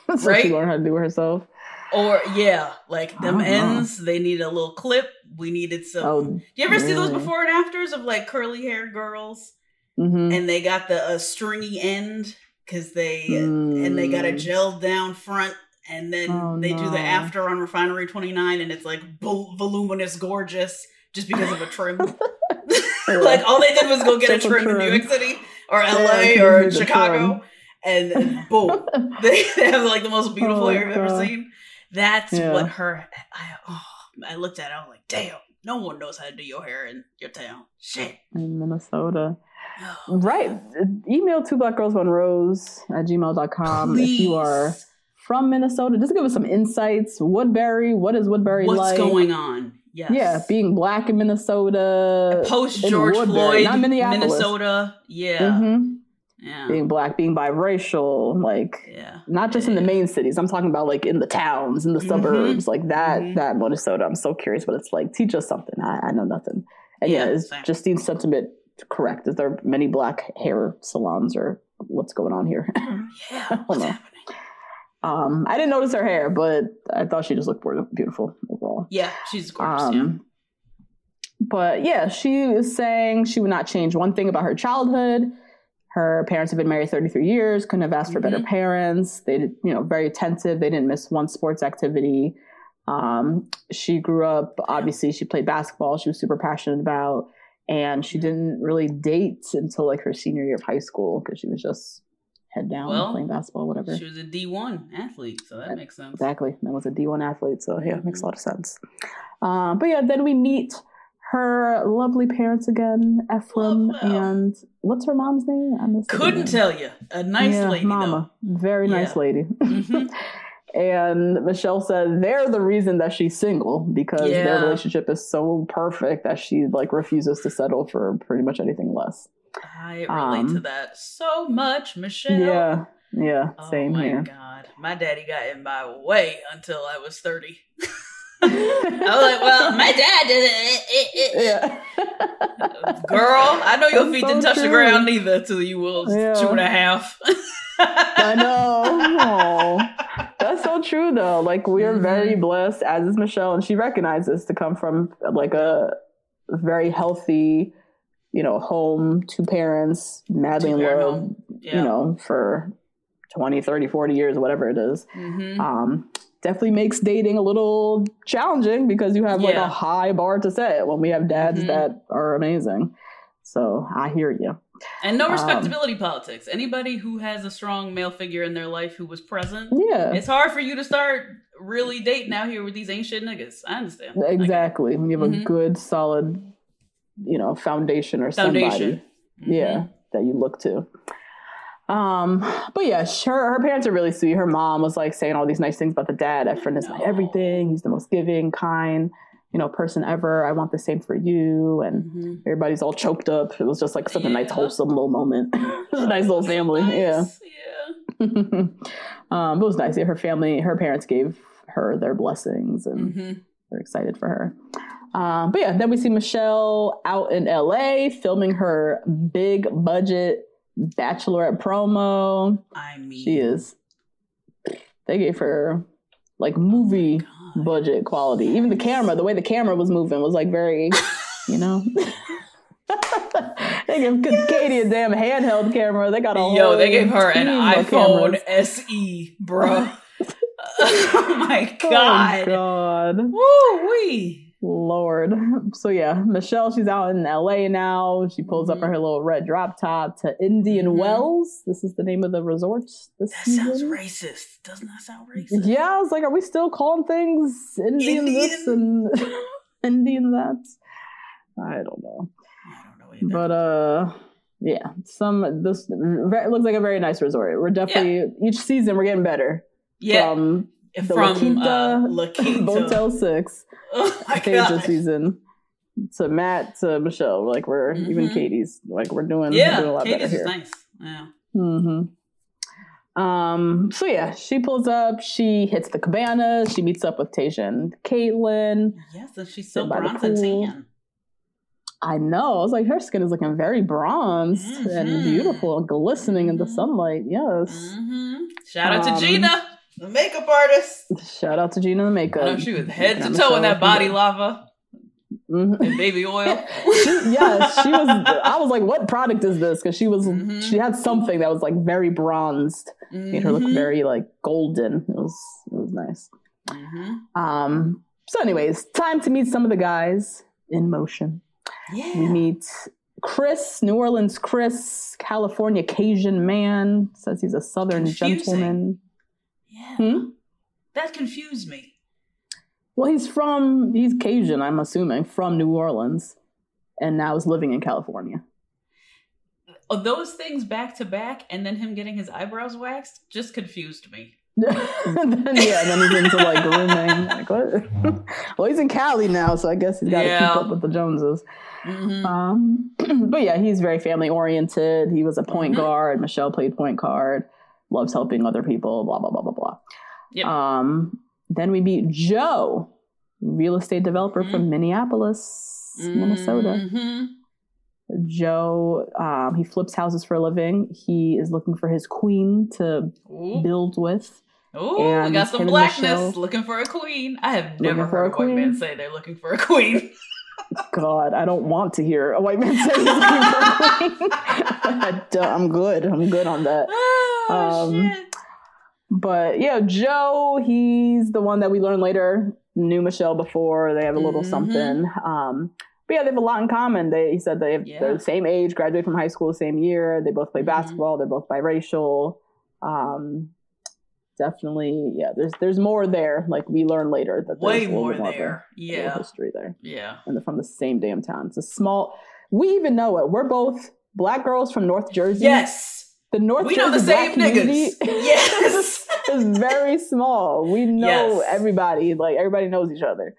That's right? What she learned how to do herself. Or, yeah, like them ends, know. they need a little clip. We needed some. Oh, do you ever really? see those before and afters of like curly haired girls? Mm-hmm. And they got the uh, stringy end because they, mm. and they got a gel down front. And then oh, they no. do the after on Refinery twenty-nine and it's like vol- voluminous, gorgeous just because of a trim. Like all they did was go get Just a trim, trim in New York City or L A yeah, or Chicago, and boom, they, they have like the most beautiful oh hair I've ever seen. That's yeah. what her. I, oh, I looked at it. I was like, damn, no one knows how to do your hair in your town. Shit, in Minnesota, oh, right? God. Email Two Black Girls One Rose at gmail dot com Please. if you are from Minnesota. Just give us some insights. Woodbury, what is Woodbury What's like? What's going on? Yes. Yeah, being black in Minnesota, post George Floyd, not Minneapolis, Minnesota. Yeah. Mm-hmm. yeah, being black, being biracial, like yeah. not just yeah. in the main cities. I'm talking about like in the towns, in the mm-hmm. suburbs, like that. Mm-hmm. That Minnesota. I'm so curious what it's like. Teach us something. I, I know nothing. And yeah, yeah is Justine's sentiment correct? Is there many black hair salons or what's going on here? Yeah, what's happening? Um, I didn't notice her hair, but I thought she just looked beautiful overall. Yeah, she's gorgeous. Um, but yeah, she is saying she would not change one thing about her childhood. Her parents have been married thirty-three years. Couldn't have asked for mm-hmm. better parents. They did, you know, very attentive. They didn't miss one sports activity. Um, she grew up, obviously, she played basketball. She was super passionate about, and she didn't really date until like her senior year of high school because she was just head down, well, playing basketball, whatever. She was a D one athlete, so that, that makes sense. Exactly. That was a D one athlete, so yeah, it makes a lot of sense. Um, but yeah, then we meet her lovely parents again, Ephraim oh, no. and what's her mom's name? I couldn't tell you. A nice yeah, lady, Mama, though. Very yeah. nice lady. Mm-hmm. And Michelle said they're the reason that she's single because yeah. their relationship is so perfect that she like refuses to settle for pretty much anything less. I relate um, to that so much, Michelle. Yeah, yeah, oh, same my here. God, my daddy got in my way until I was thirty. I was like, well, my dad did it. Yeah. Girl, I know your That's feet so didn't touch true. the ground either till you were yeah. two and a half. I know. Aww. That's so true, though. Like, we are mm-hmm. very blessed, as is Michelle, and she recognizes to come from, like, a very healthy, you know, home, two parents, madly in love, yeah. you know, for twenty, thirty, forty years, whatever it is. Mm-hmm. Um, definitely makes dating a little challenging because you have, yeah. like, a high bar to set when we have dads mm-hmm. that are amazing. So I hear you. And no respectability um, politics. Anybody who has a strong male figure in their life who was present, yeah. it's hard for you to start really dating out here with these ancient niggas. I understand. Exactly. When you have mm-hmm. a good, solid, you know, foundation or foundation. somebody. Mm-hmm. Yeah. That you look to. Um, but yeah, sure. Her parents are really sweet. Her mom was like saying all these nice things about the dad. That friend is like everything. He's the most giving, kind, you know, person ever. I want the same for you. And mm-hmm. everybody's all choked up. It was just like such yeah. a nice wholesome little moment. It was a nice little family. Nice. Yeah. yeah. um, it was nice. Yeah, her family, her parents gave her their blessings and mm-hmm. they're excited for her. Um, but yeah, then we see Michelle out in L A filming her big budget Bachelorette promo. I mean, she is, they gave her like movie oh budget quality. Even the camera, the way the camera was moving was like very, you know. They gave yes. Katie a damn handheld camera. They got a whole Yo, they gave her an iPhone cameras. S E, bro. Oh my God. Oh God. Woo-wee. Lord. So yeah, Michelle, she's out in L A now. She pulls mm-hmm. up her little red drop top to Indian mm-hmm. Wells. This is the name of the resort. This that season. sounds racist. Doesn't that sound racist? Yeah, I was like, are we still calling things Indian, Indian. this and Indian that? I don't know. I don't know either. But uh, yeah, some this it looks like a very nice resort. We're definitely yeah. each season we're getting better. Yeah. From, The From La Quinta, uh, La Quinta. Motel six, oh Tayshia season, to Matt, to Michelle, like we're mm-hmm. even Katie's, like we're doing, yeah, we're doing a lot Katie's better here. Nice. Yeah. Mm-hmm. Um. So yeah, she pulls up, she hits the cabanas, she meets up with Tayshia and Kaitlyn. Yes, and she's so bronze and tan. I know. I was like, her skin is looking very bronzed mm-hmm. and beautiful, and glistening mm-hmm. in the sunlight. Yes. Mm-hmm. Shout out um, to Gina. The makeup artist. Shout out to Gina the makeup. I know she was head to toe in that body lava mm-hmm. and baby oil. she, yes, she was. I was like, "What product is this?" Because she was, mm-hmm. she had something that was like very bronzed, mm-hmm. made her look very like golden. It was, it was nice. Mm-hmm. Um. So, anyways, time to meet some of the guys in motion. Yeah. We meet Chris, New Orleans Chris, California Cajun man. Says he's a Southern Confusing. gentleman. Yeah, hmm? That confused me. Well, he's from, he's Cajun, I'm assuming, from New Orleans, and now is living in California. Oh, those things back to back, and then him getting his eyebrows waxed, just confused me. And then, yeah, and then he's into, like, grooming. Like, what? Well, he's in Cali now, so I guess he's got to yeah. keep up with the Joneses. Mm-hmm. Um, but yeah, he's very family-oriented. He was a point mm-hmm. guard. Michelle played point guard. Loves helping other people, blah, blah, blah, blah, blah. Yep. Um, then we meet Joe, real estate developer mm-hmm. from Minneapolis, mm-hmm. Minnesota. Joe, um, he flips houses for a living. He is looking for his queen to Ooh. build with. Oh, we got some blackness. Michelle, looking for a queen. I have never heard a white queen. man say they're looking for a queen. God, I don't want to hear a white man say he's looking for a queen. I don't, I'm good. I'm good on that. Oh, um, shit. But yeah, Joe, he's the one that we learn later, knew Michelle before. They have a little mm-hmm. something. Um, but yeah, they have a lot in common. They he said they have, yeah. they're the same age, graduated from high school the same year. They both play mm-hmm. basketball. They're both biracial. Um, definitely, yeah, there's there's more there. Like, we learn later that there's way more there. there. Yeah. History there. Yeah. And they're from the same damn town. It's a small, we even know it. We're both black girls from North Jersey. Yes. The North we Jersey know the same niggas. Yes. It's very small. We know yes. everybody. Like, everybody knows each other.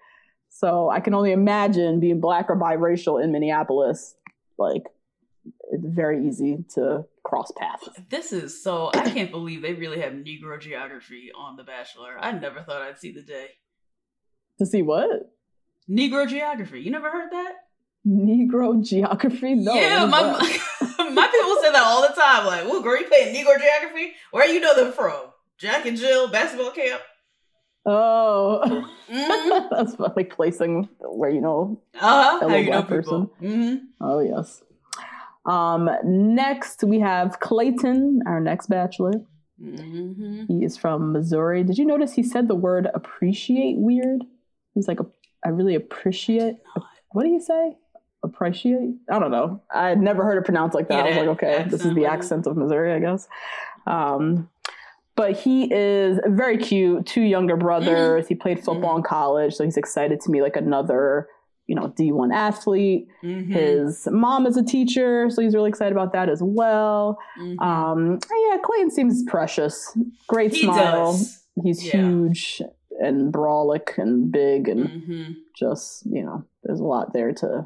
So I can only imagine being black or biracial in Minneapolis. Like, it's very easy to cross paths. This is so, I can't believe they really have Negro geography on The Bachelor. I never thought I'd see the day. To see what? Negro geography. You never heard that? Negro geography? No. Yeah, my, my people say that all the time. Like, well, girl, you playing Negro geography? Where you know them from? Jack and Jill, basketball camp. Oh, mm-hmm. That's about, like, placing where you know uh-huh. a how you know person. Mm-hmm. Oh yes. Um, next we have Clayton, our next bachelor. Mm-hmm. He is from Missouri. Did you notice he said the word appreciate weird? He's like, I really appreciate. What do you say? Appreciate? I don't know. I had never heard it pronounced like that. Yeah, I was like, okay, this is the accent of Missouri, I guess. Um, But he is very cute, two younger brothers. Mm-hmm. He played football mm-hmm. in college, so he's excited to meet, like, another, you know, D one athlete. Mm-hmm. His mom is a teacher, so he's really excited about that as well. Mm-hmm. Um, yeah, Clayton seems precious. Great he smile. Does. He's yeah. huge and brolic and big and mm-hmm. just, you know, there's a lot there to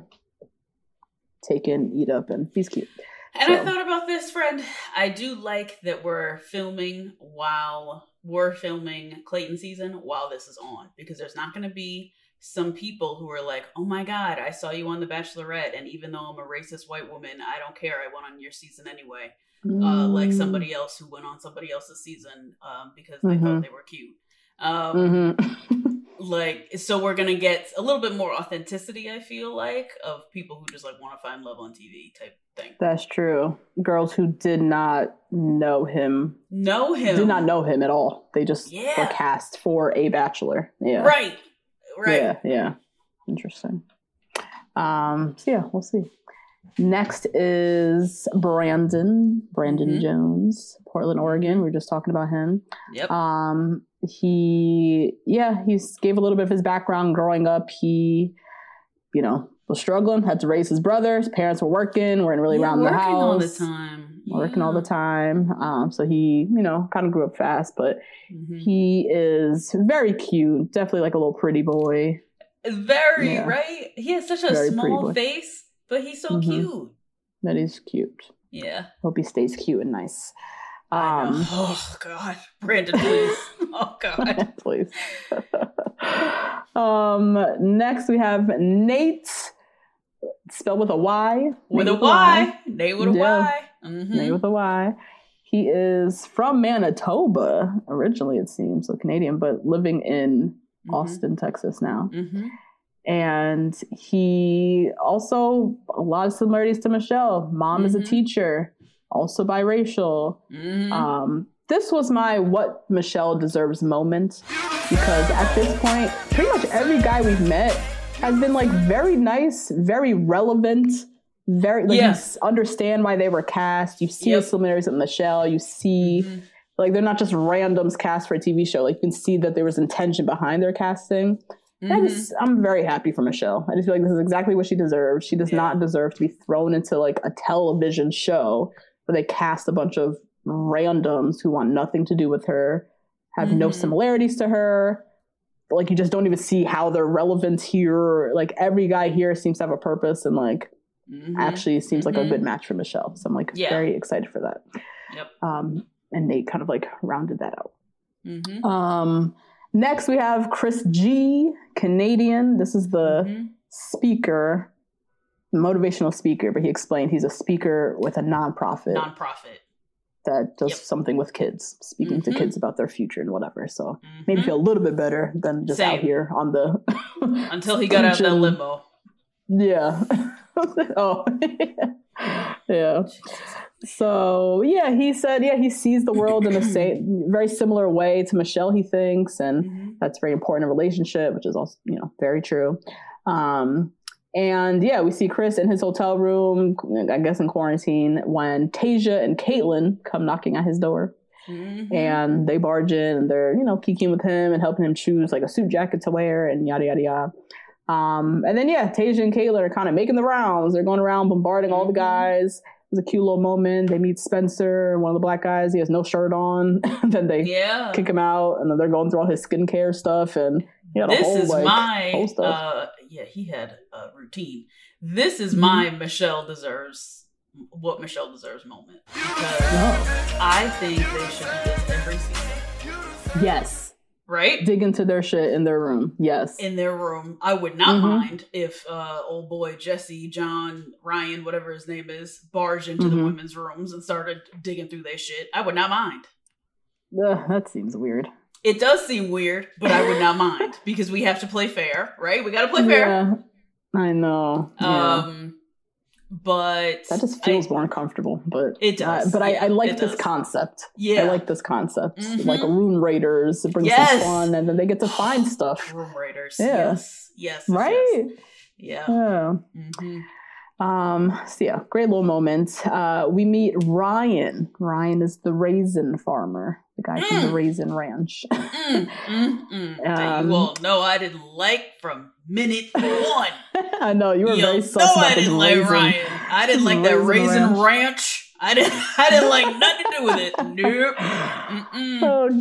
take in, eat up, and he's cute. And so. I thought about this, friend. I do like that we're filming while we're filming Clayton season while this is on, because there's not going to be some people who are like, oh my God, I saw you on The Bachelorette. And even though I'm a racist white woman, I don't care. I went on your season anyway. Mm. Uh, like somebody else who went on somebody else's season um, because they mm-hmm. thought they were cute. Um, mm-hmm. Like, so we're going to get a little bit more authenticity, I feel like, of people who just like want to find love on T V type thing. That's true. Girls who did not know him know him did not know him at all. They just yeah. were cast for a bachelor. Yeah. Right. Right. Yeah. Yeah. Interesting. Um. So yeah, we'll see. Next is Brandon. Brandon mm-hmm. Jones, Portland, Oregon. We were just talking about him. Yep. Um. He. Yeah. He gave a little bit of his background growing up. He, you know. Was struggling, had to raise his brother. His parents were working, weren't really yeah, around the house. Working all the time. Yeah. Working all the time. Um, so he, you know, kind of grew up fast, but mm-hmm. he is very cute. Definitely like a little pretty boy. Very, yeah. right? He has such a very small face, but he's so mm-hmm. cute. That is cute. Yeah. Hope he stays cute and nice. Um, oh, God. Brandon, please. Oh, God. Please. um, next we have Nate. Spelled with a Y. With a Y. Nate with a Y. Nate with a Y. He is from Manitoba originally, it seems, so Canadian, but living in mm-hmm. Austin, Texas now. Mm-hmm. And he also, a lot of similarities to Michelle. Mom mm-hmm. is a teacher, also biracial. Mm-hmm. Um, this was my what Michelle deserves moment, because at this point, pretty much every guy we've met has been like very nice, very relevant, very like yes. you understand why they were cast. You see yep. the similarities with Michelle. You see mm-hmm. like they're not just randoms cast for a T V show. Like you can see that there was intention behind their casting. Mm-hmm. I just, I'm very happy for Michelle. I just feel like this is exactly what she deserves. She does yeah. not deserve to be thrown into like a television show where they cast a bunch of randoms who want nothing to do with her, have mm-hmm. no similarities to her. Like, you just don't even see how they're relevant here. Like, every guy here seems to have a purpose and, like, mm-hmm. actually seems mm-hmm. like a good match for Michelle. So I'm, like, yeah. very excited for that. Yep. Um, and Nate kind of, like, rounded that out. Mm-hmm. Um, next, we have Chris G, Canadian. This is the mm-hmm. speaker, motivational speaker, but he explained he's a speaker with a nonprofit. Nonprofit. That does yep. something with kids, speaking mm-hmm. to kids about their future and whatever. So mm-hmm. made me feel a little bit better than just Same. out here on the... Until he got out of that limbo. Yeah. oh. yeah. So, yeah, he said, yeah, he sees the world in a same, very similar way to Michelle, he thinks. And mm-hmm. that's very important in a relationship, which is also, you know, very true. Um And yeah, we see Chris in his hotel room, I guess in quarantine, when Tayshia and Kaitlyn come knocking at his door. Mm-hmm. And they barge in and they're, you know, kikiing with him and helping him choose like a suit jacket to wear and yada, yada, yada. Um, and then, yeah, Tayshia and Kaitlyn are kind of making the rounds. They're going around bombarding all the guys. It was a cute little moment. They meet Spencer, one of the black guys. He has no shirt on. Then they yeah. kick him out. And then they're going through all his skincare stuff. And he had this a whole, is like, my, whole stuff. Uh, yeah, he had a routine. This is mm-hmm. my Michelle deserves, what Michelle deserves moment. Oh. I think they should do this every season. Yes. Right? Dig into their shit in their room. Yes. In their room. I would not mm-hmm. mind if uh, old boy Jesse, John, Ryan, whatever his name is, barged into mm-hmm. the women's rooms and started digging through their shit. I would not mind. Uh, that seems weird. It does seem weird, but I would not mind because we have to play fair, right? We got to play fair. Yeah, I know. Yeah. Um, but that just feels I, more uncomfortable, but it does. Uh, but yeah, I, I like this does. concept. Yeah, I like this concept. Mm-hmm. Like room raiders, it brings yes. some fun, and then they get to find stuff. Room raiders. Yeah. Yes. Yes. Right. Yes. Yeah. Yeah. Mm-hmm. Um. So yeah, great little moment. Uh, we meet Ryan. Ryan is the raisin farmer, the guy mm. from the Raisin Ranch. mm, mm, mm. Um, you all know I didn't like from minute one. I know you were Yo, very sus no, about I didn't like raisin. Ryan. I didn't like that Raisin Ranch. ranch. I didn't. I didn't like nothing to do with it. Nope. Mm-mm. Oh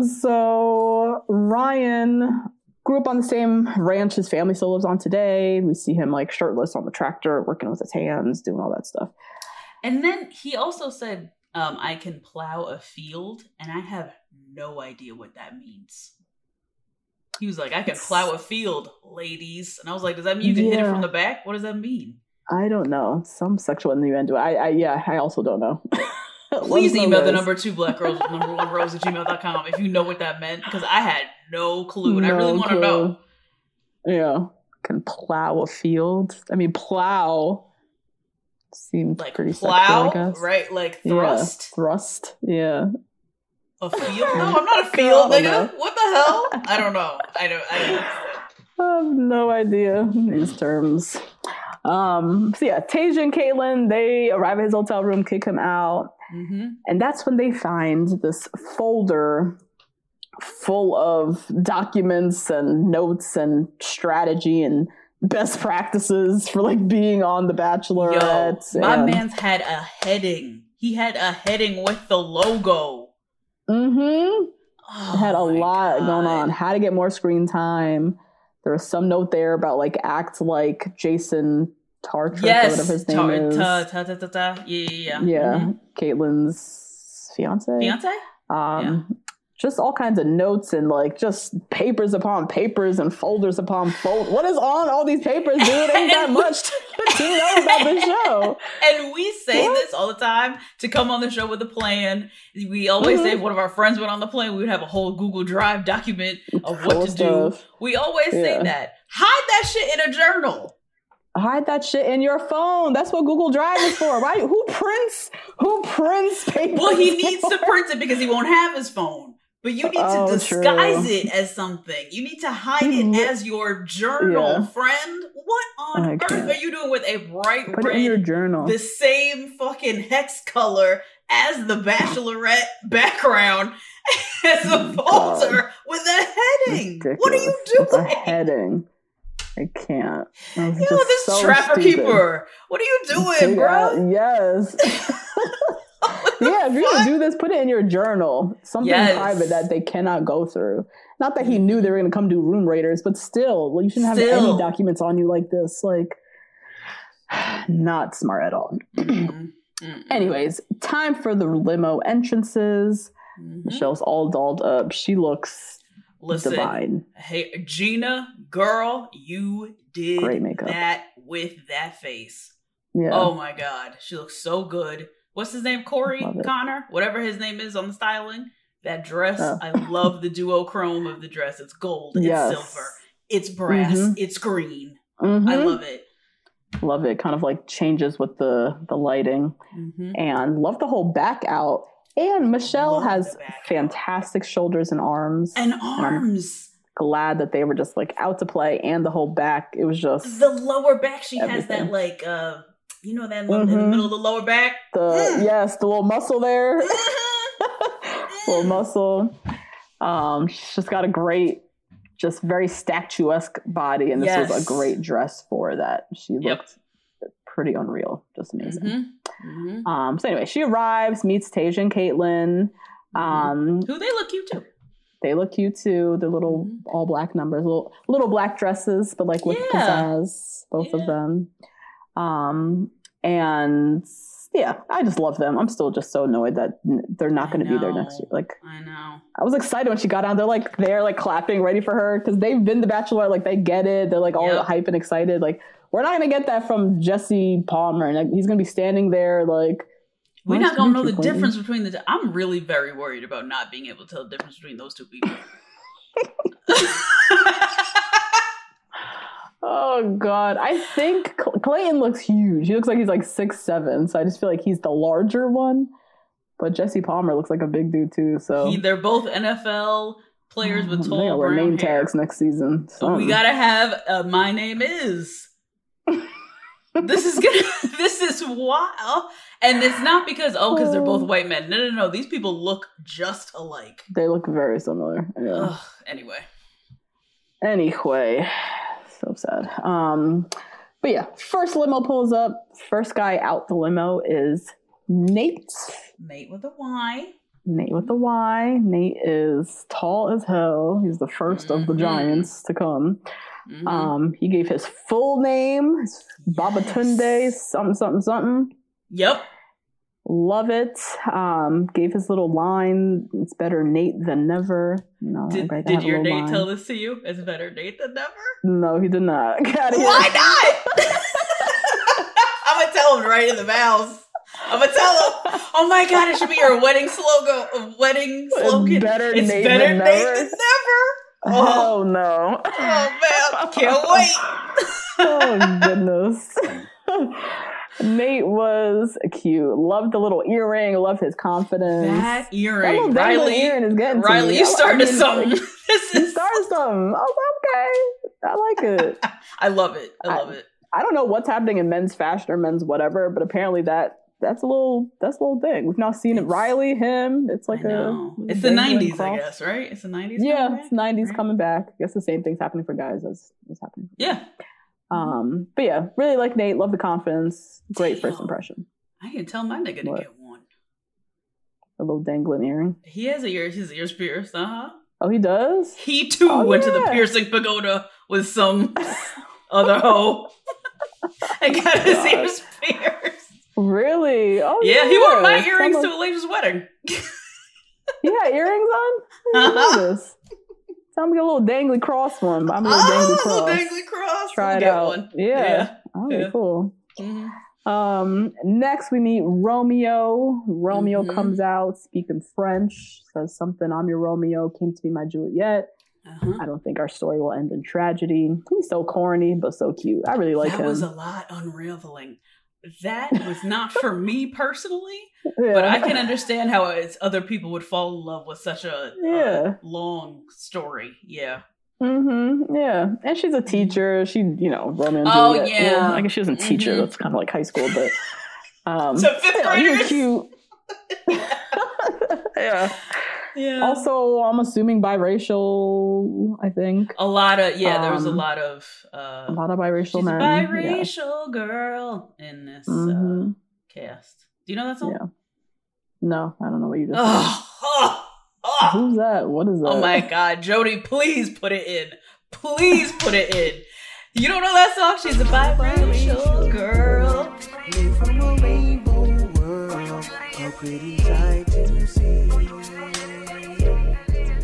god. So Ryan grew up on the same ranch his family still lives on today. We see him like shirtless on the tractor, working with his hands, doing all that stuff. And then he also said, um, "I can plow a field," and I have no idea what that means. He was like, I can plow a field, ladies. And I was like, does that mean you can yeah. hit it from the back? What does that mean? I don't know. Some sexual innuendo. I, I yeah, I also don't know. Please email the number two black girls number one rose at gmail dot com if you know what that meant. Because I had no clue. And no I really want to know. Yeah. Can plow a field. I mean, plow seemed like pretty plow, sexual, I guess. Right? Like thrust. Yeah, thrust. Yeah. A field? No, I'm not a field, nigga. What the hell? I don't know. I don't. I, don't I have no idea these terms. Um. So yeah, Tayshia and Kaitlyn, they arrive at his hotel room, kick him out, mm-hmm. and that's when they find this folder full of documents and notes and strategy and best practices for like being on The Bachelorette. Yo, my and- man's had a heading. He had a heading with the logo. Mm-hmm. Oh, had a lot God. going on. How to get more screen time. There was some note there about like act like Jason Tartrick yes. or whatever his name ta- is. Ta- ta- ta- ta- ta. Yeah, yeah, yeah. Yeah. Mm-hmm. Caitlyn's fiance. Fiance? Um yeah. Just all kinds of notes and like just papers upon papers and folders upon folders. What is on all these papers, dude? Ain't that much to, to know about the show. And we say what? this all the time to come on the show with a plan. We always mm-hmm. say if one of our friends went on the plane, we would have a whole Google Drive document of what Full to stuff. do. We always yeah. say that. Hide that shit in a journal. Hide that shit in your phone. That's what Google Drive is for, right? Who prints? Who prints paper? Well, he needs to print it because he won't have his phone. But you need to oh, disguise true. it as something. You need to hide it as your journal, yeah. friend. What on I earth can't. are you doing with a bright Put red, it in your journal. the same fucking hex color as the Bachelorette background as a folder with a heading? Ridiculous. What are you doing? It's a heading. I can't. Yo, this so trapper stupid. keeper. What are you doing, bro? Out, yes. Yeah, if you're going to do this, put it in your journal. Something yes. private that they cannot go through. Not that he knew they were going to come do room raiders, but still, well, you shouldn't have still. any documents on you like this. Like, not smart at all. Mm-hmm. Mm-hmm. Anyways, time for the limo entrances. Mm-hmm. Michelle's all dolled up. She looks Listen, divine. Hey, Gina, girl, you did Great makeup. that with that face. Yeah. Oh my God. She looks so good. What's his name? Corey Connor, whatever his name is on the styling. That dress, oh. I love the duochrome of the dress. It's gold, yes. it's silver, it's brass, mm-hmm. it's green. Mm-hmm. I love it. Love it. Kind of like changes with the, the lighting. Mm-hmm. And love the whole back out. And Michelle love has fantastic out. shoulders and arms. And arms. And glad that they were just like out to play and the whole back. It was just. The lower back, she everything. has that like. Uh, You know that little mm-hmm. in the middle of the lower back? The, mm. Yes, the little muscle there. Mm-hmm. full muscle. Um, she's just got a great, just very statuesque body, and this yes. was a great dress for that. She looked yep. pretty unreal, just amazing. Mm-hmm. Mm-hmm. Um, so anyway, she arrives, meets Tayshia and Kaitlyn. Um, Who they look cute too. They look cute too. They're little mm-hmm. all black numbers, little little black dresses, but like with yeah. pizzazz, both yeah. of them. Um, and yeah, I just love them. I'm still just so annoyed that they're not going to be there next year. Like, I know. I was excited when she got on. They're like they're like clapping, ready for her, because they've been the Bachelorette. Like, they get it. They're like all yep. hype and excited. Like, we're not going to get that from Jesse Palmer, and like, he's going to be standing there like. We're not going to know the Clayton? difference between the two. I'm really very worried about not being able to tell the difference between those two people. Oh, God. I think Clayton looks huge. He looks like he's like six seven, so I just feel like he's the larger one. But Jesse Palmer looks like a big dude, too. So he, they're both N F L players oh, with tall brown wear name hair. Tags next season. So we got to have uh, My Name Is. This is gonna. This is wild, and it's not because oh, because they're both white men. No, no, no. These people look just alike. They look very similar. Yeah. Ugh, anyway, anyway, so sad. Um, but yeah, first limo pulls up. First guy out the limo is Nate. Nate with a Y. Nate with a Y. Nate is tall as hell. He's the first mm-hmm. of the giants to come. Mm-hmm. Um, he gave his full name, yes. Babatunde, something, something, something. Yep. Love it. Um, gave his little line, it's better Nate than never. No, did did your Nate line. tell this to you? It's better Nate than never? No, he did not. Why not? I'm going to tell him right in the mouth. I'm going to tell him. Oh my God, it should be your wedding slogan. Wedding slogan. It's better it's Nate, better than, Nate never. than never. Oh, oh no! Oh man, can't wait! Oh goodness! Nate was cute. Loved the little earring. Loved his confidence. That earring, that Riley. Earring is getting Riley, to you started I mean, something. Like, you started something. I was okay. I like it. I love it. I love I, it. I don't know what's happening in men's fashion or men's whatever, but apparently that that's a little that's a little thing. We've now seen it's, it. Riley, him. It's like a. It's the nineties, I guess, right? It's the nineties. Yeah, it's nineties coming back. I guess the same thing's happening for guys as is happening. Yeah. Um. But yeah, really like Nate. Love the confidence. Great Damn. first impression. I can tell my nigga what? to get one. A little dangling earring. He has a ear. His ears pierced. Uh huh. Oh, he does. He too oh, went yeah. to the piercing pagoda with some other hoe and got oh, his God. ears pierced. Really? Oh, yeah, yeah, he wore my earrings Someone... to a lady's wedding. You got earrings on? Uh-huh. Time to get a little dangly cross one. I'm a little oh, dangly cross. Dangly cross. Try we'll it out. One. Yeah. yeah. Oh, yeah. Cool. Mm-hmm. Um, next, we meet Romeo. Romeo mm-hmm. comes out speaking French, says something. I'm your Romeo, came to be my Juliet. Uh-huh. I don't think our story will end in tragedy. He's so corny, but so cute. I really like that him. That was a lot unraveling. That was not for me personally, yeah. but I can understand how it's other people would fall in love with such a yeah. uh, long story. Yeah. Mm-hmm. Yeah. And she's a teacher. She, you know, Romeo and Juliet. Oh, yeah. Well, I guess she was a teacher. Mm-hmm. That's kind of like high school, but. Um, so fifth yeah, graders. Cute. yeah. Yeah. Also, I'm assuming biracial, I think. A lot of, yeah, um, there was a lot of... Uh, a lot of biracial she's men. She's a biracial yeah. girl in this mm-hmm. uh, cast. Do you know that song? Yeah. No, I don't know what you just oh, said. Oh, oh. Who's that? What is that? Oh my God, Jody, please put it in. Please put it in. You don't know that song? She's a biracial girl. Live from a rainbow world. How pretty sight to see.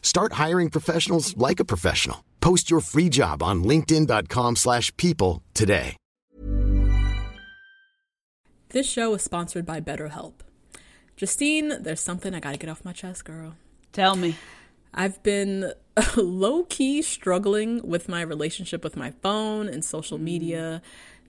Start hiring professionals like a professional. Post your free job on linkedin.com slash people today. This show is sponsored by BetterHelp. Justine, there's something I gotta get off my chest, girl. Tell me. I've been low-key struggling with my relationship with my phone and social media,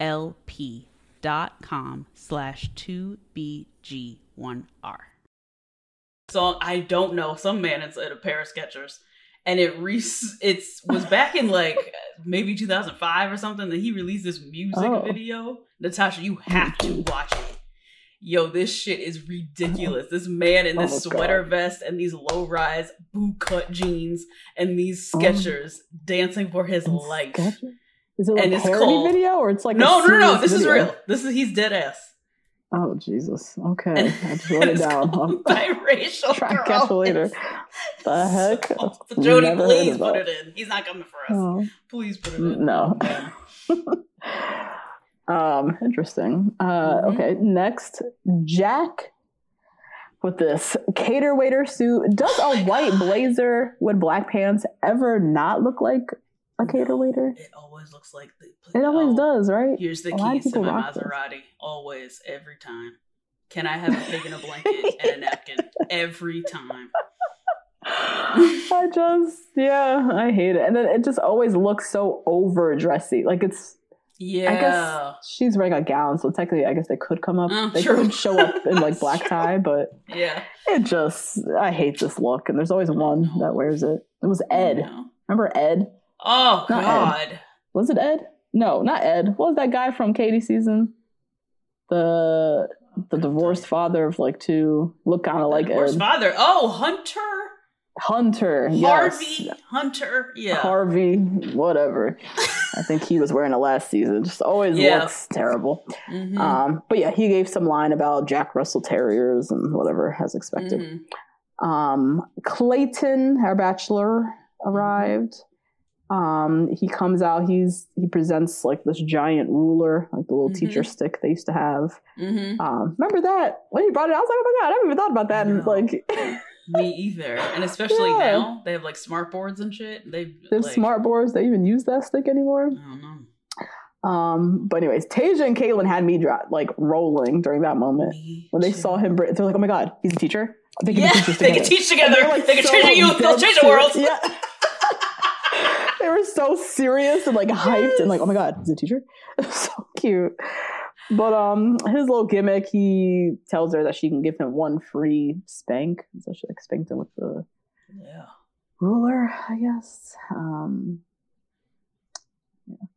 L P dot com slash two B G one R. So I don't know, some man it's at a pair of Skechers, and it re- it's was back in like maybe two thousand five or something that he released this music oh. video. Natasha, you have to watch it. Yo, this shit is ridiculous. This man in this oh, sweater God. vest and these low rise boot cut jeans and these Skechers oh. dancing for his and life. Skechers? Is it like and a parody cold. video, or it's like no, a no, no, no? This video. is real. This is he's dead ass. Oh Jesus! Okay, and, I just wrote it down. I'm biracial. Try to catch you later. The heck, so, so Jody, please put it in. He's not coming for us. Oh. Please put it in. No. um. Interesting. Uh. Mm-hmm. Okay. Next, Jack. With this cater waiter suit, does oh a white God. blazer with black pants ever not look like a cater waiter? It always looks like the, it always oh, does, right? Here's the keys to my Maserati. This. Always, every time. Can I have a pig in a blanket and a napkin every time? I just, yeah, I hate it. And then it just always looks so over dressy. Like it's, yeah. I guess she's wearing a gown, so technically, I guess they could come up. Oh, they true. could show up in like black true. tie, but yeah, it just, I hate this look. And there's always one that wears it. It was Ed. Remember Ed? Oh, not God. Ed. Was it Ed? No, not Ed. What was that guy from Katie season? The the divorced father of like two. Look kind of like Ed. Divorced father. Oh, Hunter? Hunter. Harvey. Yes. Hunter. Yeah. Harvey. Whatever. I think he was wearing it last season. Just always yeah. looks terrible. Mm-hmm. Um, but yeah, he gave some line about Jack Russell Terriers and whatever, as expected. Mm-hmm. Um, Clayton, our bachelor, arrived. Mm-hmm. Um, he comes out, he's, he presents like this giant ruler, like the little mm-hmm. teacher stick they used to have. Mm-hmm. Um, remember that when he brought it, I was like, oh my God, I haven't even thought about that. No. And like, me either. And especially yeah. now they have like smart boards and shit. They have like... smart boards. They even use that stick anymore. I don't know. Um, but anyways, Tayshia and Kaitlyn had me dro- like rolling during that moment me when they too. saw him, br- they're like, oh my God, he's a teacher. They can yeah, teach they can teach together. Like, they can so change you. They'll change the world. Yeah. They were so serious and like hyped yes. and like, oh my God, he's a teacher. It was so cute. But um, his little gimmick, he tells her that she can give him one free spank. So she like spanked him with the yeah. ruler, I guess. Um,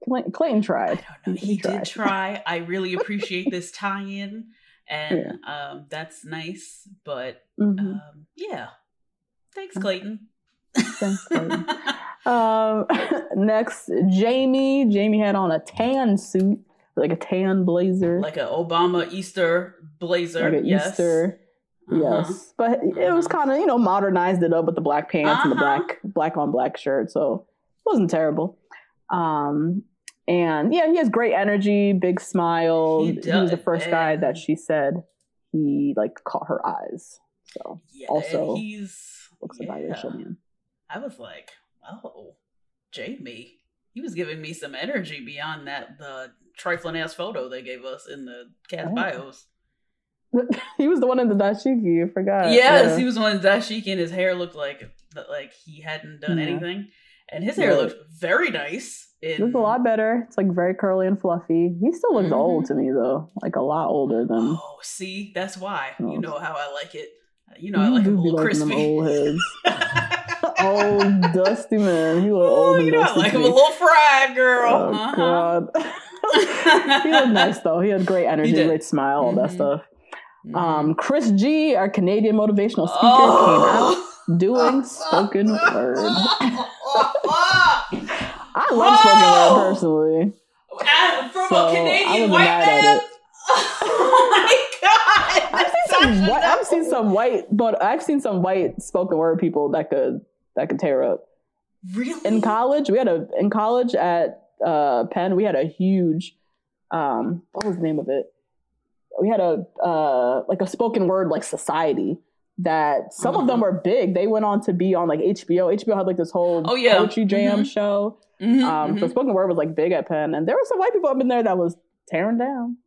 Clay- Clayton tried. I don't know. He, he did try. I really appreciate this tie-in, and yeah. um, that's nice. But mm-hmm. um, yeah, thanks, Clayton. Thanks, Clayton. Um, next, Jamie. Jamie had on a tan suit, like a tan blazer, like an Obama Easter blazer. Like an yes. Easter, uh-huh. yes. But it uh-huh. was kind of, you know, modernized it up with the black pants uh-huh. and the black black on black shirt, so it wasn't terrible. Um, and yeah, he has great energy, big smile. He, he was the first man. guy that she said he like caught her eyes. So yeah, also, he's looks yeah. a biracial man. I was like. oh, Jamie, he was giving me some energy beyond that the trifling ass photo they gave us in the cast oh. bios. He was the one in the dashiki. I forgot. Yes, yeah. He was the one in the dashiki, and his hair looked like like he hadn't done yeah. anything, and his hair yeah. looked very nice. It looks a lot better. It's like very curly and fluffy. He still looks mm-hmm. old to me though, like a lot older than. Oh, see, that's why oh. you know how I like it. You know, you I like him a little crispy. Old heads. Old dusty man. You look old. You know, I like him a little fried, girl. Oh, uh-huh. God. He looked nice though. He had great energy, great smile, all mm-hmm. that stuff. Mm-hmm. Um, Chris G, our Canadian motivational speaker, oh. came out doing spoken word. I love oh. spoken word personally. Uh, from so a Canadian white man. Oh my god! I've seen, some white, I've seen some white, but I've seen some white spoken word people that could that could tear up. Really? In college, we had a in college at uh, Penn, we had a huge. Um, what was the name of it? We had a uh, like a spoken word like society that some mm-hmm. of them were big. They went on to be on like H B O. H B O had like this whole oh, yeah. poetry jam mm-hmm. show. Mm-hmm, um, mm-hmm. So spoken word was like big at Penn, and there were some white people up in there that was tearing down.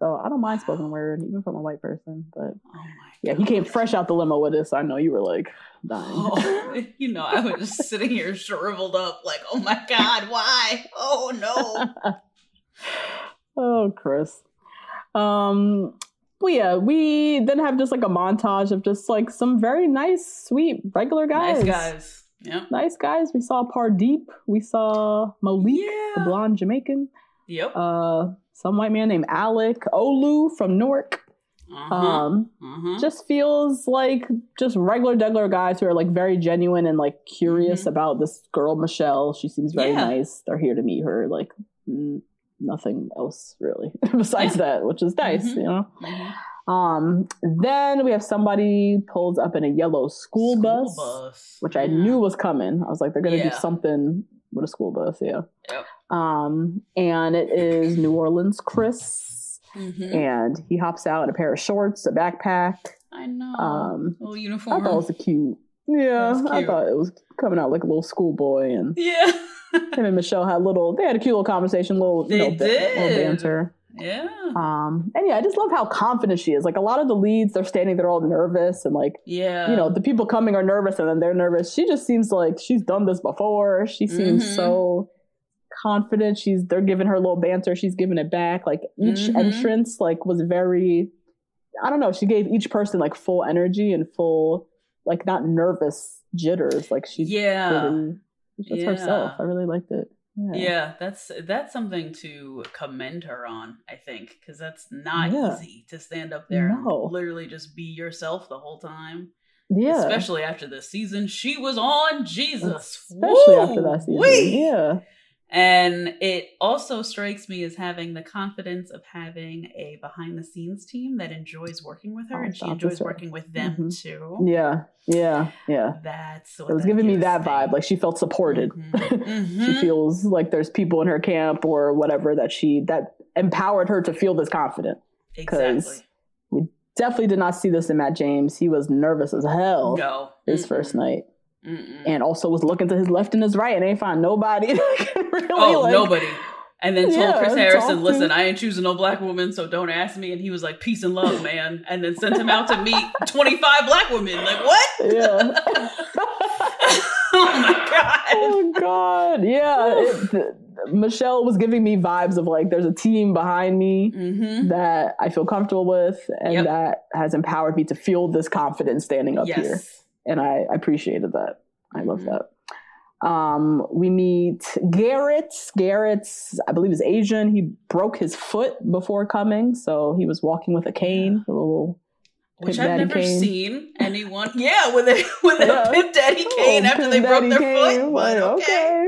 So I don't mind spoken word even from a white person. But oh yeah, he came fresh out the limo with us. So I know you were like dying. Oh, you know, I was just sitting here shriveled up, like, oh my god, why? Oh no. Oh, Chris. Um, but yeah, we then have just like a montage of just like some very nice, sweet, regular guys. Nice guys. Yeah. Nice guys. We saw Pardeep. We saw Malik, yeah. the blonde Jamaican. Yep. Uh, some white man named Alec. Olu from Newark. Uh-huh. Um, uh-huh. Just feels like just regular, regular guys who are like very genuine and like curious mm-hmm. about this girl, Michelle. She seems very yeah. nice. They're here to meet her. Like, mm, nothing else really besides yeah. that, which is nice, mm-hmm. you know. Mm-hmm. Um, then we have somebody pulls up in a yellow school, school bus, bus, which yeah. I knew was coming. I was like, they're gonna yeah. do something with a school bus, yeah. Yep. Um, and it is New Orleans Chris, mm-hmm. and he hops out in a pair of shorts, a backpack. I know. Um, a little uniform. I thought it was cute. Yeah, was cute. I thought it was coming out like a little schoolboy, and yeah. him and Michelle had little, they had a cute little conversation, little, you know, bit, little banter. Yeah. Um, and yeah, I just love how confident she is. Like a lot of the leads, they're standing there all nervous and like, yeah. you know, the people coming are nervous and then they're nervous. She just seems like she's done this before. She seems mm-hmm. so confident. She's, they're giving her little banter. She's giving it back. Like each mm-hmm. entrance, like was very, I don't know. She gave each person like full energy and full, like not nervous jitters. Like she yeah. really, That's yeah. herself. I really liked it. Yeah. yeah, that's that's something to commend her on, I think, because that's not yeah. easy to stand up there no. and literally just be yourself the whole time. Yeah, especially after this season, she was on Jesus. Especially Woo! After that season, Wee! Yeah. And it also strikes me as having the confidence of having a behind-the-scenes team that enjoys working with her, oh, and she enjoys working with them mm-hmm. too. Yeah, yeah, yeah. That's what it was that giving me that thing. Vibe. Like she felt supported. Mm-hmm. Mm-hmm. She feels like there's people in her camp or whatever that she that empowered her to feel this confident. Exactly. We definitely did not see this in Matt James. He was nervous as hell. No. His mm-hmm. first night. Mm-mm. And also was looking to his left and his right and ain't find nobody. Really, oh, like, nobody. And then told yeah, Chris Harrison, listen, to... I ain't choosing no black woman, so don't ask me. And he was like, peace and love, man. And then sent him out to meet twenty-five black women. Like, what? Yeah. Oh, my God. Oh, God. Yeah. It, th- Michelle was giving me vibes of like, there's a team behind me mm-hmm. that I feel comfortable with and yep. that has empowered me to feel this confidence standing up yes. here. And I appreciated that. I love mm-hmm. that. Um, we meet Garrett. Garrett's, I believe, is Asian. He broke his foot before coming, so he was walking with a cane, a little which I've never cane. Seen anyone. Yeah, with a with yeah. a Pimp Daddy cane oh, after Pimp they Daddy broke their cane. Foot. But okay. okay,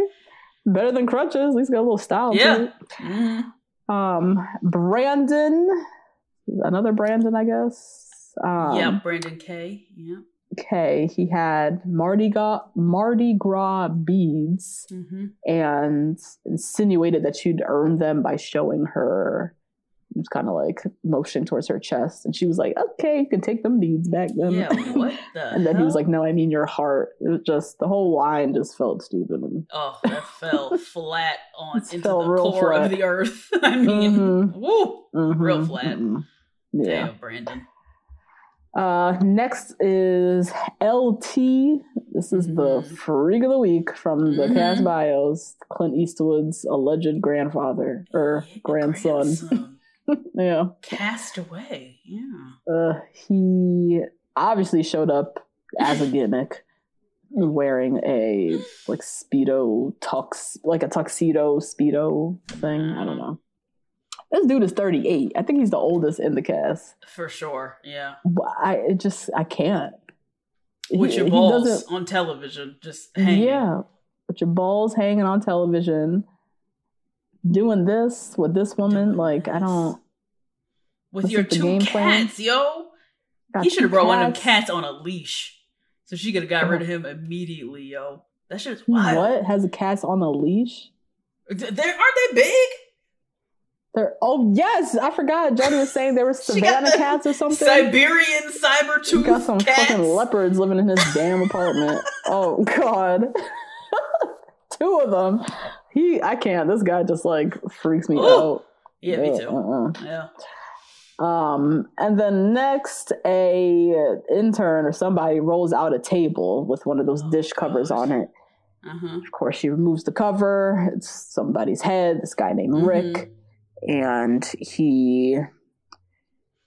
better than crutches. At least got a little style. Yeah. Mm-hmm. Um, Brendan, another Brendan, I guess. Um, yeah, Brendan K. Yeah. Okay, he had Mardi Gras, Mardi Gras beads mm-hmm. and insinuated that she'd earned them by showing her just kind of like motioned towards her chest, and she was like, okay, you can take them beads back then. Yeah, what the And then hell? He was like, no, I mean your heart. It was just, the whole line just felt stupid. And oh, that fell flat on into the core flat. Of the earth. I mean, mm-hmm. woo, mm-hmm. real flat. Mm-hmm. Yeah. Damn, Brendan. Uh, next is L T. This is mm-hmm. the freak of the week from the mm-hmm. cast bios. Clint Eastwood's alleged grandfather or yeah, grandson. grandson. Yeah. Cast away. Yeah. Uh, he obviously showed up as a gimmick, wearing a like speedo tux, like a tuxedo speedo thing. I don't know. This dude is thirty-eight. I think he's the oldest in the cast. For sure, yeah. But I it just, I can't. With he, your balls on television, just hanging. Yeah, with your balls hanging on television, doing this with this woman, doing like, this. I don't. With your two cats, plan? Yo. Got he should have brought cats. One of them cats on a leash. So she could have got oh. rid of him immediately, yo. That shit's wild. What? Has the cats on a leash? They're, aren't they big? They're, oh, yes. I forgot. Johnny was saying there were Savannah cats or something. Siberian cyber tooth got some cats. Fucking leopards living in his damn apartment. Oh, God. Two of them. He, I can't. This guy just, like, freaks me Ooh. Out. Yeah, yeah, me too. Uh-uh. Yeah. Um, and then next, a intern or somebody rolls out a table with one of those oh, dish covers gosh. On it. Uh-huh. Of course, she removes the cover. It's somebody's head. This guy named mm-hmm. Rick. And he,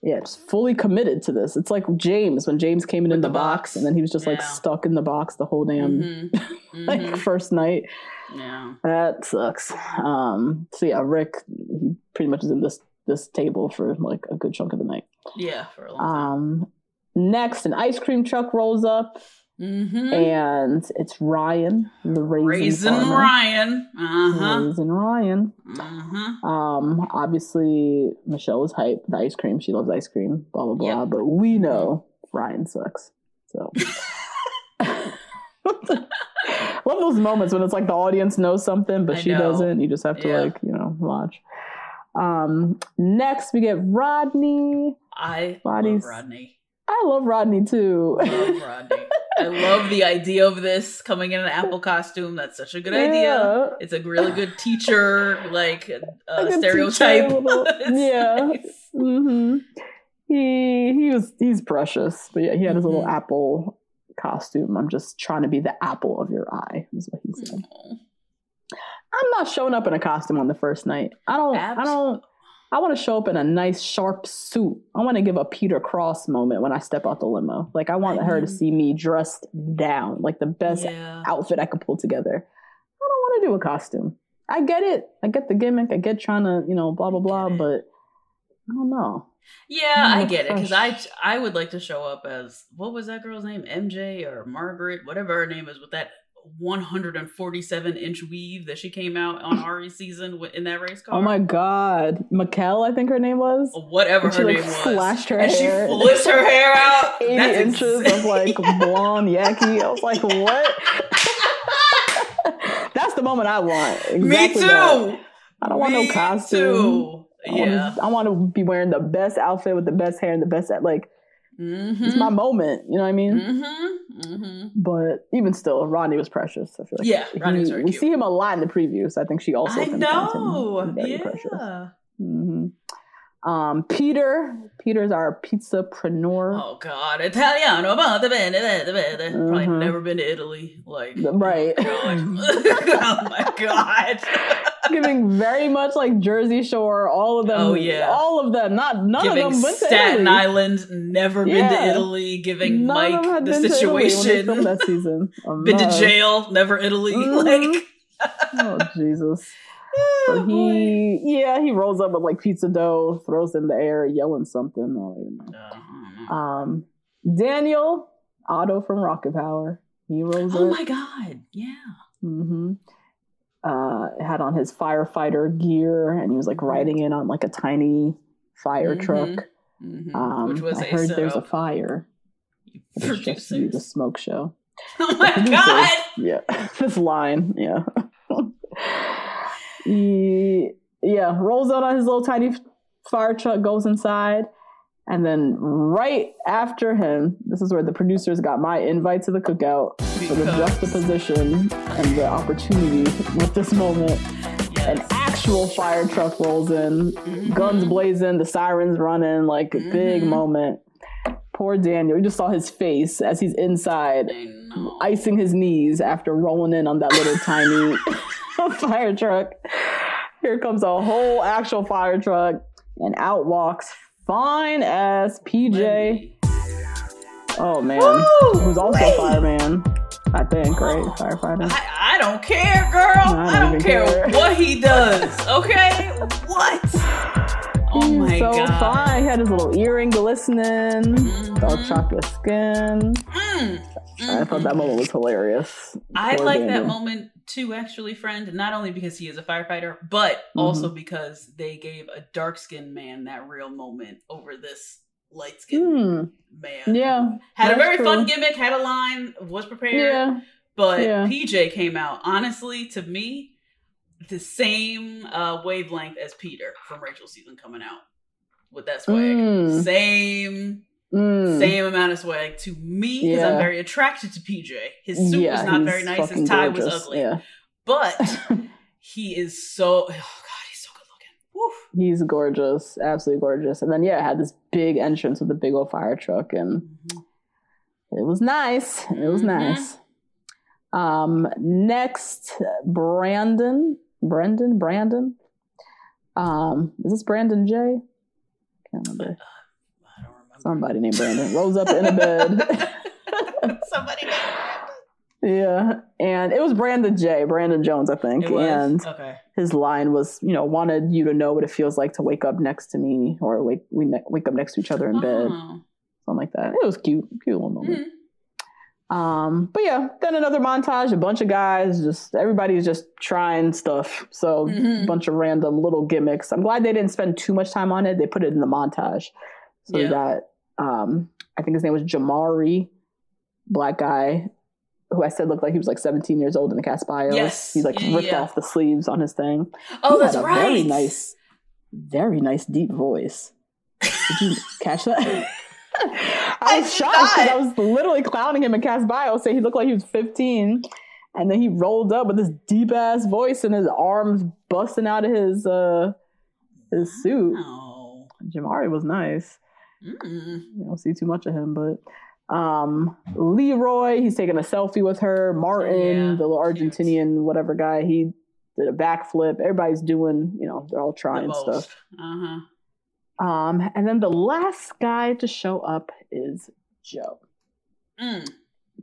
yeah, just fully committed to this. It's like James, when James came in, in the, the box, box, and then he was just yeah. like stuck in the box the whole damn mm-hmm. like mm-hmm. first night. Yeah, that sucks. Um, so yeah, Rick, he pretty much is in this this table for like a good chunk of the night. Yeah, for a long time. Um, next, an ice cream truck rolls up, mm-hmm. and it's Ryan, the raisin, raisin Ryan, uh huh, raisin Ryan, uh huh. Um, obviously Michelle was hype. The ice cream, she loves ice cream. Blah blah blah. Yep. But we know Ryan sucks. So one of those moments when it's like the audience knows something, but I she know. Doesn't. You just have to yeah. like you know watch. Um, next we get Rodney. I Rodney's, love Rodney. I love Rodney too. I love Rodney. I love the idea of this coming in an apple costume. That's such a good yeah. idea. It's a really good teacher, like uh, like stereotype. Teacher, little, yeah. Nice. Mm-hmm. He he was he's precious, but yeah, he had his mm-hmm. little apple costume. I'm just trying to be the apple of your eye, is what he said. Mm-hmm. I'm not showing up in a costume on the first night. I don't. Absolutely. I don't. I want to show up in a nice sharp suit. I want to give a Peter Cross moment when I step out the limo. Like I want I her mean, to see me dressed down, like the best yeah. outfit I could pull together. I don't want to do a costume. I get it. I get the gimmick. I get trying to, you know, blah blah blah. But I don't know. Yeah, I, I get fresh. It because I I would like to show up as what was that girl's name? M J or Margaret, whatever her name is, with that one hundred forty-seven inch weave that she came out on Ari's season in that race car. Oh my God, Mikkel, I think her name was. Whatever her like name was. Flashed her and hair. She flipped her hair out. eighty That's inches insane. Of like blonde yaki. I was like, what? That's the moment I want. Exactly Me too. That. I don't want Me no costume. Too. Yeah. I want to be wearing the best outfit with the best hair and the best like. Mm-hmm. It's my moment, you know what I mean? Mm-hmm. Mm-hmm. But even still, Rodney was precious. I feel like yeah, he, Rodney was very we cute. See him a lot in the previews. So I think she also I know. Him very yeah. precious. Mm-hmm. Um, Peter, Peter's our pizzapreneur. Oh God, Italiano, mm-hmm. probably never been to Italy, like right? Oh my God. Giving very much like Jersey Shore, all of them. Oh yeah, all of them. Not none giving of them went to Staten Italy. Island. Never yeah. been to Italy. Giving none Mike the situation. To that season. Been to jail. Never Italy. Mm-hmm. Like oh Jesus. Yeah, so he boy. yeah he rolls up with like pizza dough, throws in the air, yelling something. I don't know. Um, Daniel Otto from Rocket Power. He rolls oh, up. Oh my God! Yeah. Mm-hmm. Uh, had on his firefighter gear and he was like riding in on like a tiny fire mm-hmm. truck. Mm-hmm. Um, Which was I a heard setup. There's a fire. Producers, just the smoke show. Oh my God! Yeah, this line. Yeah, he, yeah. Rolls out on his little tiny fire truck goes inside. And then right after him, this is where the producers got my invite to the cookout because. For the juxtaposition and the opportunity with this moment. Yes. An actual fire truck rolls in, mm-hmm. guns blazing, the sirens running, like a mm-hmm. big moment. Poor Daniel, you just saw his face as he's inside, icing his knees after rolling in on that little tiny fire truck. Here comes a whole actual fire truck, and out walks fine ass P J. Oh man, Woo! Who's also a fireman, I think, right? Firefighter. I, I don't care, girl. No, I don't, I don't care, care what he does. Okay, what? Oh my He's so God. Fine. He had his little earring glistening, mm-hmm. all chocolate skin. Mm-hmm. I thought that moment was hilarious. I Poor like Daniel. That moment too, actually, friend. Not only because he is a firefighter, but mm-hmm. also because they gave a dark-skinned man that real moment over this light-skinned mm. man. Yeah, had a very true. Fun gimmick, had a line, was prepared, yeah. but yeah. P J came out, honestly, to me, the same uh, wavelength as Peter from Rachel's season coming out with that swag. Mm. Same, mm. same amount of swag to me because yeah. I'm very attracted to P J. His suit yeah, was not very nice. His tie gorgeous. Was ugly. Yeah. But he is so, oh God, he's so good looking. Woof. He's gorgeous. Absolutely gorgeous. And then, yeah, I had this big entrance with a big old fire truck and mm-hmm. it was nice. It was mm-hmm. nice. Um, next, Brandon. Brendan, Brandon. Um, is this Brandon J? Can't remember. Uh, I don't remember. Somebody named Brandon rose up in a bed. Somebody named Brandon. Yeah, and it was Brandon J, Brandon Jones, I think. It was? And okay. his line was, you know, wanted you to know what it feels like to wake up next to me, or wake we ne- wake up next to each other in bed, oh. something like that. It was cute, cute little moment. Mm-hmm. Um, but yeah, then another montage, a bunch of guys, just everybody's just trying stuff. So mm-hmm. a bunch of random little gimmicks. I'm glad they didn't spend too much time on it. They put it in the montage. So yeah. that um I think his name was Jamari, black guy who I said looked like he was like seventeen years old in the cast bio. Yes. He's like ripped yeah. off the sleeves on his thing. Oh, he that's had a right. Very nice, very nice deep voice. Did you catch that? I was I shocked because I was literally clowning him in cast bio, saying he looked like he was fifteen, and then he rolled up with this deep ass voice and his arms busting out of his uh his suit. Wow. Jamari was nice. Mm. You don't see too much of him, but um, Leroy, he's taking a selfie with her. Martin, yeah. the little Argentinian whatever guy, he did a backflip. Everybody's doing, you know, they're all trying the stuff. Uh huh. Um, and then the last guy to show up is Joe. Mm.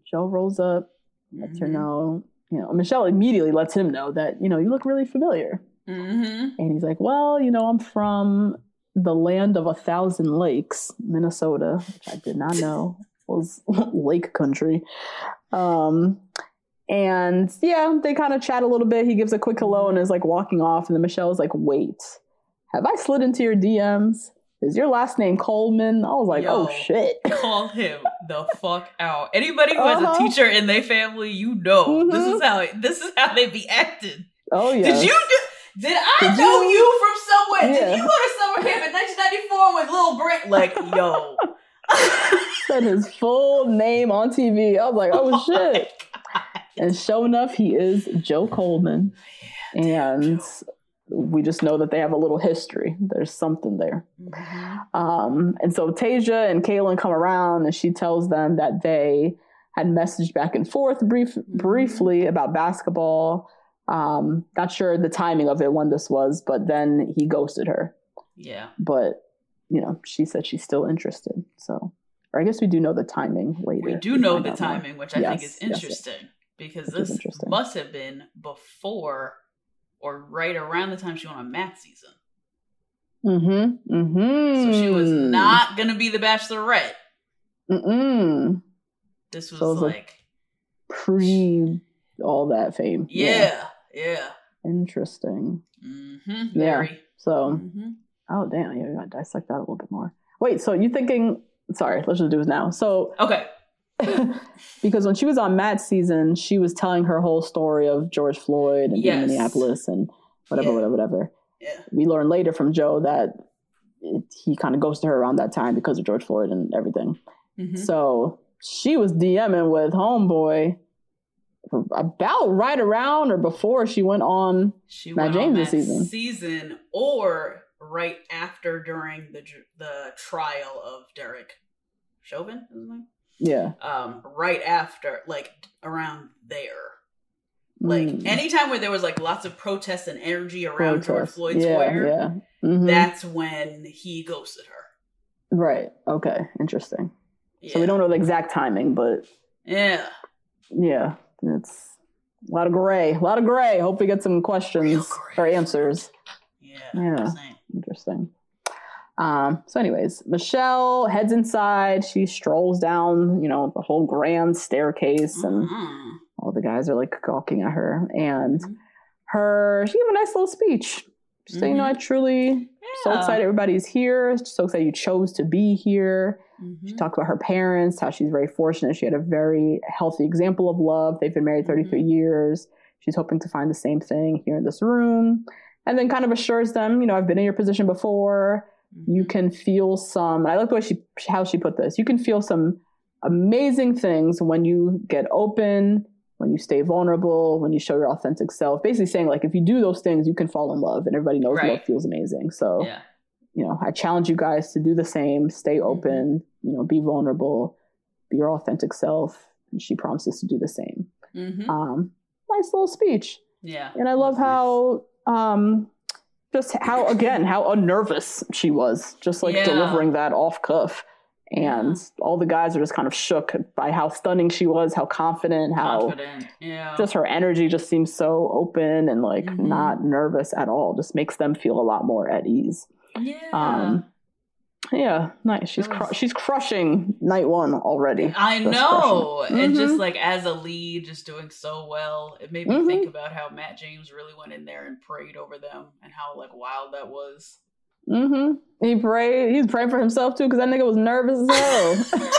Joe rolls up, lets mm-hmm. her know, you know, Michelle immediately lets him know that, you know, you look really familiar. Mm-hmm. And he's like, well, you know, I'm from the land of a thousand lakes, Minnesota, which I did not know was lake country. Um, and yeah, they kind of chat a little bit. He gives a quick hello and is like walking off. And then Michelle's like, wait. Have I slid into your D Ms? Is your last name Coleman? I was like, yo, oh shit. Call him the fuck out. Anybody who uh-huh. has a teacher in their family, you know, mm-hmm. this is how this is how they be acting. Oh yeah. Did you do, did I did know you, you from somewhere? Yeah. Did you go to summer camp in nineteen ninety-four with Lil Brent? Like, yo. Said his full name on T V. I was like, oh, oh shit. And sure enough, he is Joe Coleman. Yeah, and we just know that they have a little history. There's something there. Mm-hmm. Um, and so Tayshia and Kaitlyn come around and she tells them that they had messaged back and forth brief, mm-hmm. briefly about basketball. Um, not sure the timing of it when this was, but then he ghosted her. Yeah. But, you know, she said she's still interested. So, or I guess we do know the timing later. We do know the timing, which I yes, think is interesting yes, because this interesting. Must have been before or right around the time she went on math season. Mm-hmm. Mm-hmm. So she was not going to be the Bachelorette. Mm-mm. This was, so was like pre all that fame. Yeah. Yeah. yeah. Interesting. Mm-hmm. Very. Yeah. So, mm-hmm. oh, damn. You got to dissect that a little bit more. Wait, so you thinking, sorry, let's just do this now. So. Okay. Because when she was on Matt's season, she was telling her whole story of George Floyd and yes. Minneapolis and whatever, yeah. whatever, whatever. Yeah. We learned later from Joe that it, he kind of goes to her around that time because of George Floyd and everything. Mm-hmm. So she was DMing with homeboy about right around or before she went on she Matt went James on that this season. Season or right after during the the trial of Derek Chauvin. Yeah. Um, right after, like around there. Like mm. anytime where there was like lots of protests and energy around Protest. George Floyd's yeah, lawyer, yeah. Mm-hmm. that's when he ghosted her. Right. Okay. Interesting. Yeah. So we don't know the exact timing, but yeah. Yeah. It's a lot of gray. A lot of gray. Hope we get some questions or answers. Yeah. Yeah. Interesting. Um, so anyways, Michelle heads inside. She strolls down, you know, the whole grand staircase and mm-hmm. all the guys are like gawking at her. And mm-hmm. her, she gave a nice little speech. She mm-hmm. said, you know, I truly yeah. so excited everybody's here. So excited you chose to be here. Mm-hmm. She talks about her parents, how she's very fortunate. She had a very healthy example of love. They've been married thirty-three mm-hmm. years. She's hoping to find the same thing here in this room. And then kind of assures them, you know, I've been in your position before. You can feel some, I like the way she, how she put this. You can feel some amazing things when you get open, when you stay vulnerable, when you show your authentic self, basically saying like, if you do those things, you can fall in love and everybody knows right. love feels amazing. So, yeah. you know, I challenge you guys to do the same, stay open, you know, be vulnerable, be your authentic self. And she promises to do the same. Mm-hmm. Um, nice little speech. Yeah. And I love how, um, just how, again, how unnervous she was, just like yeah. delivering that off cuff. And all the guys are just kind of shook by how stunning she was, how confident, how confident. Yeah. just her energy just seems so open and like mm-hmm. not nervous at all. Just makes them feel a lot more at ease. Yeah. Um, yeah, nice. She's was... cru- she's crushing night one already. I just know. Mm-hmm. And just like as a lead, just doing so well. It made me mm-hmm. think about how Matt James really went in there and prayed over them and how like wild that was. Mm-hmm. He prayed. He's praying for himself too because that nigga was nervous as hell.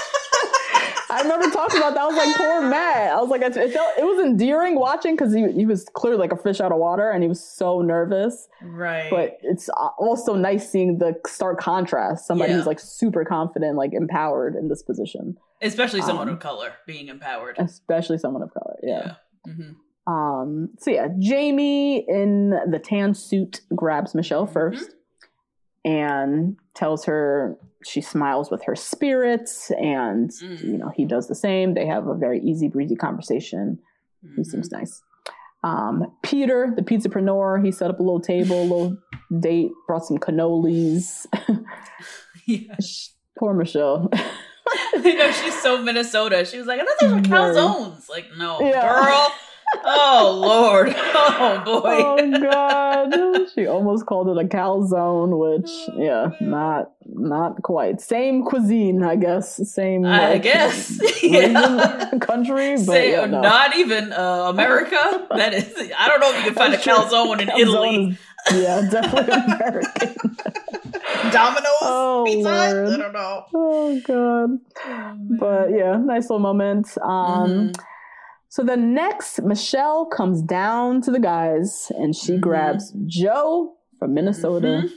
I remember talking about that. I was like, poor Matt. I was like, it felt it was endearing watching because he he was clearly like a fish out of water and he was so nervous. Right. But it's also nice seeing the stark contrast. Somebody yeah. who's like super confident, like empowered in this position. Especially someone um, of color being empowered. Especially someone of color. Yeah. yeah. Mm-hmm. Um. So yeah, Jamie in the tan suit grabs Michelle first mm-hmm. and tells her. She smiles with her spirits and, mm. you know, he does the same. They have a very easy breezy conversation. Mm-hmm. He seems nice. Um, Peter, the pizzapreneur, he set up a little table, a little date, brought some cannolis. yeah. Poor Michelle. I know, she's so Minnesota. She was like, I thought those were calzones. Like, no, yeah. girl. Oh, Lord. Oh, boy. Oh, God. She almost called it a calzone, which, yeah, not not quite. Same cuisine, I guess. Same, I like, guess. Yeah. Country, but Same, yeah, no. Not even uh, America. That is, I don't know if you can find a calzone in calzone Italy. Is, yeah, definitely American. Domino's oh, pizza? Lord. I don't know. Oh, God. Oh, but, yeah, nice little moment. Um... Mm-hmm. So the next, Michelle comes down to the guys and she mm-hmm. grabs Joe from Minnesota mm-hmm.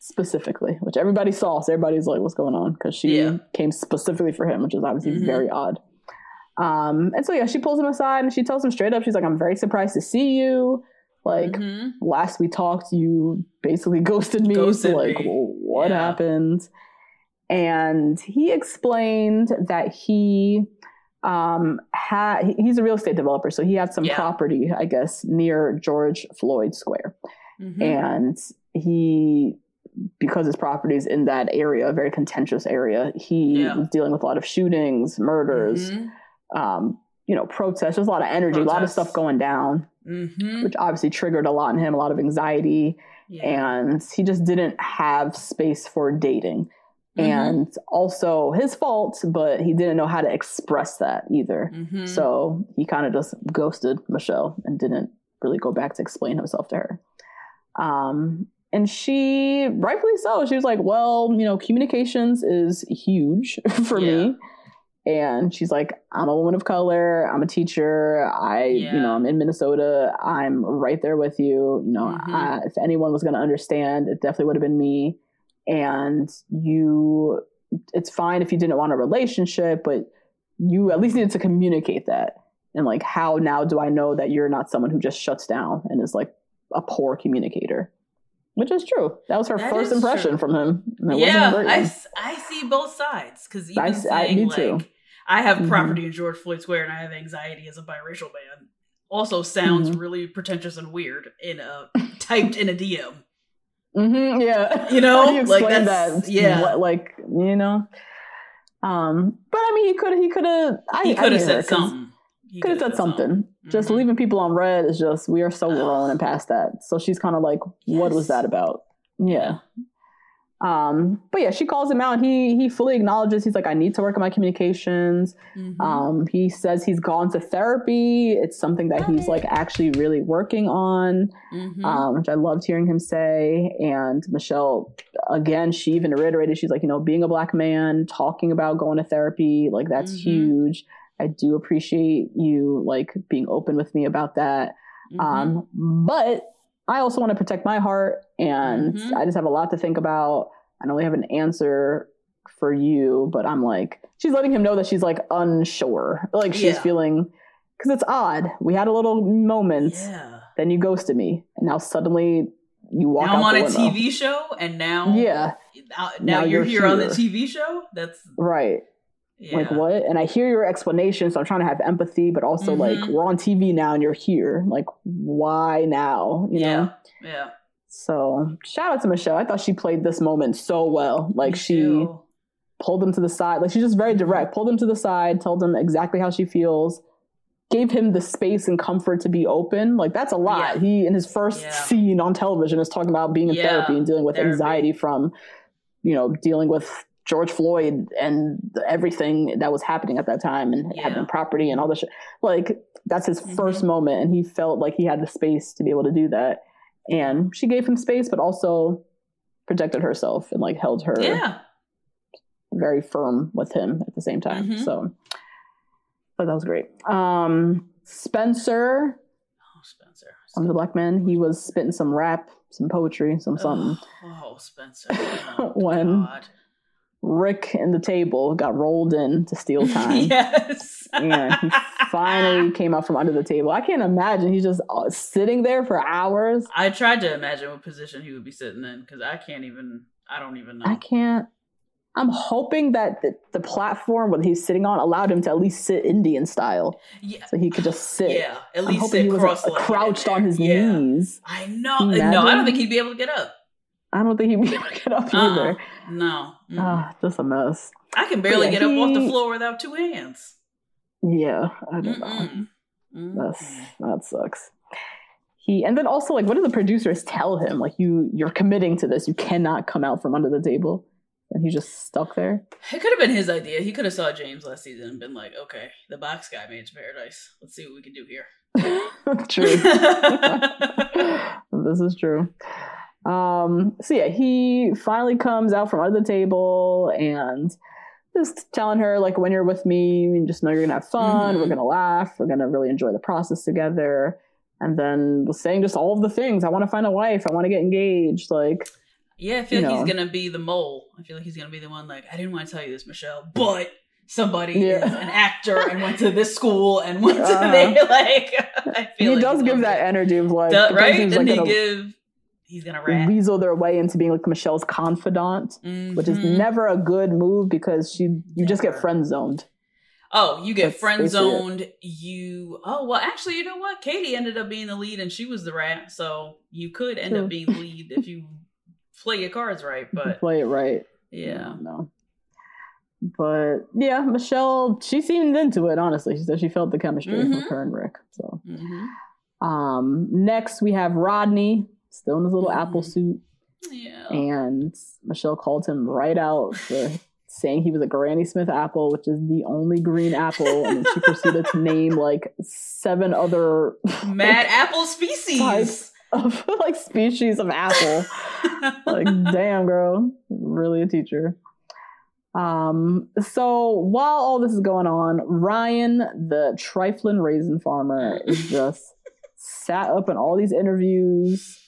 specifically, which everybody saw. So everybody's like, what's going on? Because she yeah. came specifically for him, which is obviously mm-hmm. very odd. Um, and so, yeah, she pulls him aside and she tells him straight up, she's like, I'm very surprised to see you. Like, mm-hmm. last we talked, you basically ghosted me. Ghosted so, like, me. Well, what yeah. happened? And he explained that he... Um, ha- he's a real estate developer, so he had some yeah. property, I guess, near George Floyd Square. Mm-hmm. And he, because his property is in that area, a very contentious area, he yeah. was dealing with a lot of shootings, murders, mm-hmm. um, you know, protests, just a lot of energy, protests. A lot of stuff going down, mm-hmm. which obviously triggered a lot in him, a lot of anxiety. Yeah. And he just didn't have space for dating. Mm-hmm. And also his fault, but he didn't know how to express that either. Mm-hmm. So he kind of just ghosted Michelle and didn't really go back to explain himself to her. Um, and she, rightfully so, she was like, well, you know, communications is huge for yeah. me. And she's like, I'm a woman of color. I'm a teacher. I, yeah. you know, I'm in Minnesota. I'm right there with you. You know, mm-hmm. I, if anyone was going to understand, it definitely would have been me. and you, it's fine if you didn't want a relationship, but you at least needed to communicate that. And like, how now do I know that you're not someone who just shuts down and is like a poor communicator? Which is true. That was her that first impression true. From him. And it yeah, wasn't I, I see both sides. Because even I, saying, I, me like, too. I have mm-hmm. property in George Floyd Square and I have anxiety as a biracial man also sounds mm-hmm. really pretentious and weird in a typed in a D M. Mm-hmm, yeah. You know? How do you explain like that's, that? Yeah. What, like, you know? Um, but I mean, he could he could have... He could have said something. He could have said something. Mm-hmm. Just leaving people on red is just, we are so uh, rolling and past that. So she's kind of like, what yes. was that about? Yeah. Um, but yeah, she calls him out. And he he fully acknowledges. He's like, I need to work on my communications. Mm-hmm. Um, he says he's gone to therapy. It's something that he's like actually really working on, mm-hmm. um, which I loved hearing him say. And Michelle, again, she even reiterated, she's like, you know, being a black man, talking about going to therapy, like that's mm-hmm. huge. I do appreciate you like being open with me about that. Mm-hmm. Um, but I also want to protect my heart and mm-hmm. I just have a lot to think about. I don't really have an answer for you, but I'm like, she's letting him know that she's like unsure. Like she's yeah. feeling, because it's odd. We had a little moment, yeah. then you ghosted me and now suddenly you walk now out I'm on the a window. T V show and now, yeah. now, now, now you're, you're here, here on the T V show. That's right. Yeah. Like what? And I hear your explanation, so I'm trying to have empathy, but also mm-hmm. like we're on T V now and you're here. Like why now? You yeah. know? Yeah. So shout out to Michelle. I thought she played this moment so well. Like Me she too. Pulled him to the side. Like she's just very direct. Pulled him to the side, told him exactly how she feels, gave him the space and comfort to be open. Like that's a lot. Yeah. He in his first yeah. scene on television is talking about being in yeah. therapy and dealing with therapy. Anxiety from, you know, dealing with George Floyd and everything that was happening at that time and yeah. having property and all this shit. Like that's his mm-hmm. first moment. And he felt like he had the space to be able to do that. And she gave him space, but also protected herself and like held her yeah. very firm with him at the same time. Mm-hmm. So, but that was great. Um, Spencer, oh, Spencer. I'm the black man. He was spitting some rap, some poetry, some something. Oh, oh Spencer. Oh, when, God. Rick and the table got rolled in to steal time. Yes. And he finally came out from under the table. I can't imagine. He's just sitting there for hours. I tried to imagine what position he would be sitting in because I can't even, I don't even know. I can't. I'm hoping that the, the platform that he's sitting on allowed him to at least sit Indian style. Yeah. So he could just sit. Yeah. At least I'm hoping sit he was cross like, crouched on his yeah. knees. I know. Imagine. No, I don't think he'd be able to get up. I don't think he'd be able to get up uh-uh. either. No. Mm. Oh, just a mess. I can barely yeah, get up he... off the floor without two hands. Yeah, I don't Mm-mm. know. That's, that sucks. He and then also, like, what do the producers tell him? Like, you, you're committing to this. You cannot come out from under the table. And he's just stuck there. It could have been his idea. He could have saw James last season and been like, okay, the box guy made it to paradise. Let's see what we can do here. True. This is true. Um, so yeah, he finally comes out from under the table and just telling her, like, when you're with me, you just know you're gonna have fun, mm-hmm. we're gonna laugh, we're gonna really enjoy the process together. And then was saying just all of the things. I want to find a wife, I want to get engaged, like yeah, I feel like know. he's gonna be the mole. I feel like he's gonna be the one like, I didn't want to tell you this, Michelle, but somebody yeah. is an actor and went to this school and went uh-huh. to they like I feel he like does give that energy of like Duh, right? Didn't like, he gonna, give He's going to weasel their way into being like Michelle's confidant, mm-hmm. which is never a good move because she you never. just get friend zoned. Oh, you get friend zoned. You, oh, well, actually, you know what? Katie ended up being the lead and she was the rat. So you could end True. up being the lead if you play your cards right. But play it right. Yeah. No. But yeah, Michelle, she seemed into it, honestly. She said she felt the chemistry mm-hmm. with her and Rick. So mm-hmm. um, next we have Rodney. Still in his little mm-hmm. apple suit. Yeah. And Michelle called him right out for saying he was a Granny Smith apple, which is the only green apple. And she proceeded to name like seven other mad like, apple species. Types of like species of apple. Like, damn, girl. Really a teacher. Um, so while all this is going on, Ryan, the trifling raisin farmer, is just sat up in all these interviews.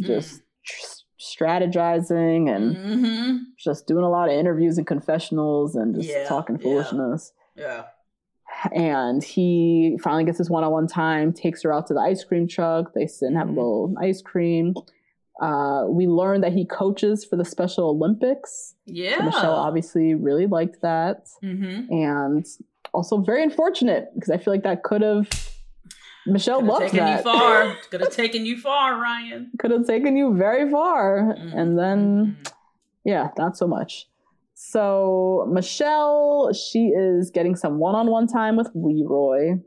Just mm. strategizing and mm-hmm. just doing a lot of interviews and confessionals and just yeah, talking foolishness. Yeah. yeah. And he finally gets his one-on-one time, takes her out to the ice cream truck. They sit and have mm-hmm. a little ice cream. Uh, we learned that he coaches for the Special Olympics. Yeah. So Michelle obviously really liked that. Mm-hmm. And also very unfortunate because I feel like that could have... Michelle Could've loves taken that. You far. Could have taken you far, Ryan. Could have taken you very far. Mm-hmm. And then, yeah, not so much. So Michelle, she is getting some one-on-one time with Leroy.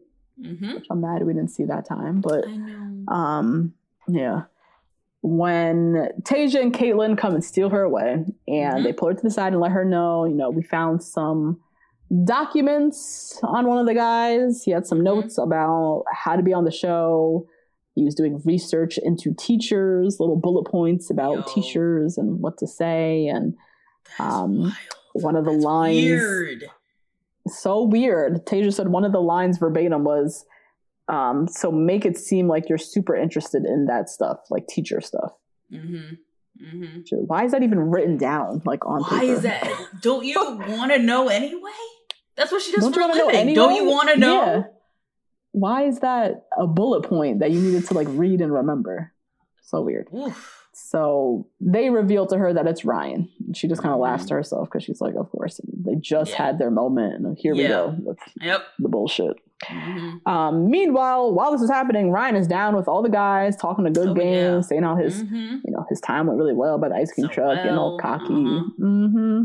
Mm-hmm. Which I'm mad we didn't see that time. But, I know. Um, yeah. When Tayshia and Kaitlyn come and steal her away, and mm-hmm. they pull her to the side and let her know, you know, we found some documents on one of the guys. He had some notes about how to be on the show. He was doing research into teachers, little bullet points about Yo. teachers and what to say. And um, one of the That's lines, weird. so weird. Tayshia said one of the lines verbatim was, um, so make it seem like you're super interested in that stuff, like teacher stuff. Mm-hmm. Mm-hmm. So why is that even written down? Like on why paper? Is that? Don't you want to know anyway? That's what she does Don't for a living. Anyway? Don't you want to know? Yeah. Why is that a bullet point that you needed to like read and remember? So weird. Oof. So they reveal to her that it's Ryan. She just kind of laughs to herself because she's like, of course. And they just yeah. had their moment. And here yeah. we go with yep. the bullshit. Mm-hmm. Um, meanwhile, while this is happening, Ryan is down with all the guys, talking a good oh, game, yeah. saying how his, mm-hmm. you know, his time went really well by the ice cream so truck, well. getting all cocky. Mm-hmm. Mm-hmm.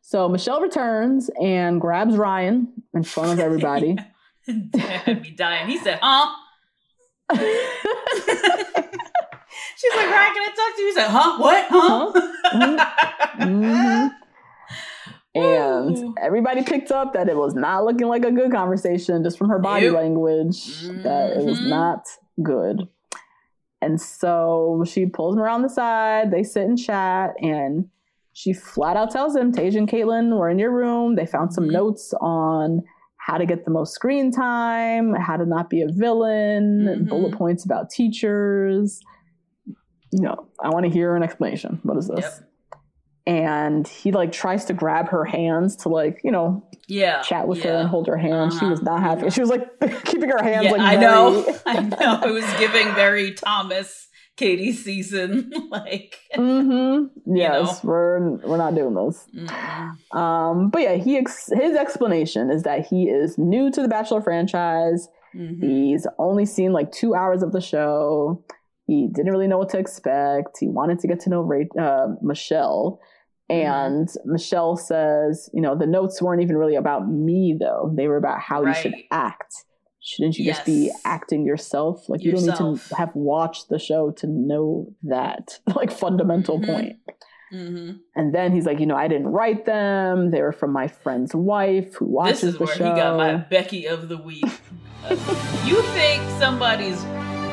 So Michelle returns and grabs Ryan in front of everybody. Damn, me dying. He said, huh? She's like, Ryan, can I talk to you? He said, huh? What? Huh? Mm-hmm. Mm-hmm. And everybody picked up that it was not looking like a good conversation just from her body yep. language, mm-hmm. that it was not good. And so she pulls him around the side. They sit and chat. And she flat out tells him, Tayshia and Kaitlyn were in your room. They found some mm-hmm. notes on how to get the most screen time, how to not be a villain, mm-hmm. bullet points about teachers. You know, I want to hear an explanation. What is this? Yep. And he like tries to grab her hands to like, you know, yeah, chat with yeah. her and hold her hand. Uh-huh. She was not happy. She was like keeping her hands. Yeah, like I very... know, I know. It was giving very Thomas Katie season. Like, mm-hmm. yes, you know. we're we're not doing this. Mm-hmm. Um, but yeah, he ex- his explanation is that he is new to the Bachelor franchise. Mm-hmm. He's only seen like two hours of the show. He didn't really know what to expect. He wanted to get to know Ray- uh, Michelle. And mm-hmm. Michelle says, you know, the notes weren't even really about me, though. They were about how right. you should act. Shouldn't you yes. just be acting yourself? Like, yourself. You don't need to have watched the show to know that, like, fundamental mm-hmm. point. Mm-hmm. And then he's like, you know, I didn't write them. They were from my friend's wife who watches the show. This is where show. he got my Becky of the Week. uh, you think somebody's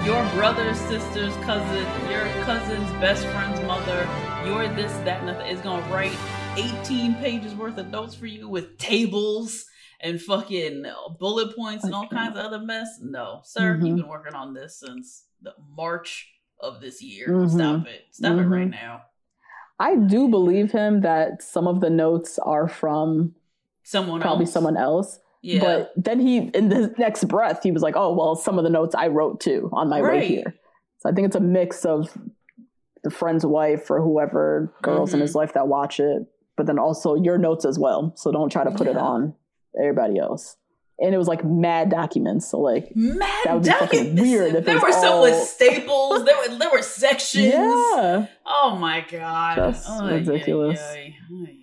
your brother's sister's cousin, your cousin's best friend's mother, your this, that, and nothing is going to write eighteen pages worth of notes for you with tables and fucking bullet points and all kinds of other mess? No, sir. Mm-hmm. You've been working on this since the March of this year. Mm-hmm. Stop it. Stop mm-hmm. it right now. I do believe him that some of the notes are from someone probably else. someone else. Yeah. But then he, in the next breath, he was like, oh, well, some of the notes I wrote too on my right. way here. So I think it's a mix of the friend's wife or whoever girls mm-hmm. in his life that watch it, but then also your notes as well. So don't try to put yeah. it on everybody else. And it was like mad documents. So like mad that would be fucking weird. If there were all... some with staples. There were there were sections. Yeah. Oh my god. That's oh, ridiculous. Yay, yay, yay.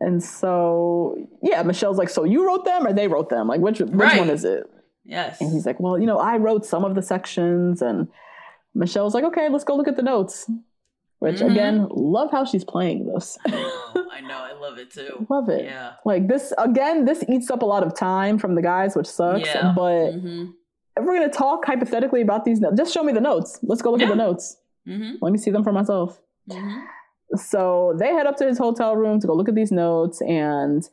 And so, yeah, Michelle's like, so you wrote them or they wrote them? Like, which which right. one is it? Yes. And he's like, well, you know, I wrote some of the sections. And Michelle's like, okay, let's go look at the notes. Which, mm-hmm. again, love how she's playing this. I know. I know. I love it, too. Love it. Yeah. Like, this, again, this eats up a lot of time from the guys, which sucks. Yeah. But mm-hmm. if we're going to talk hypothetically about these notes, just show me the notes. Let's go look yeah. at the notes. Mm-hmm. Let me see them for myself. Mm-hmm. So they head up to his hotel room to go look at these notes. And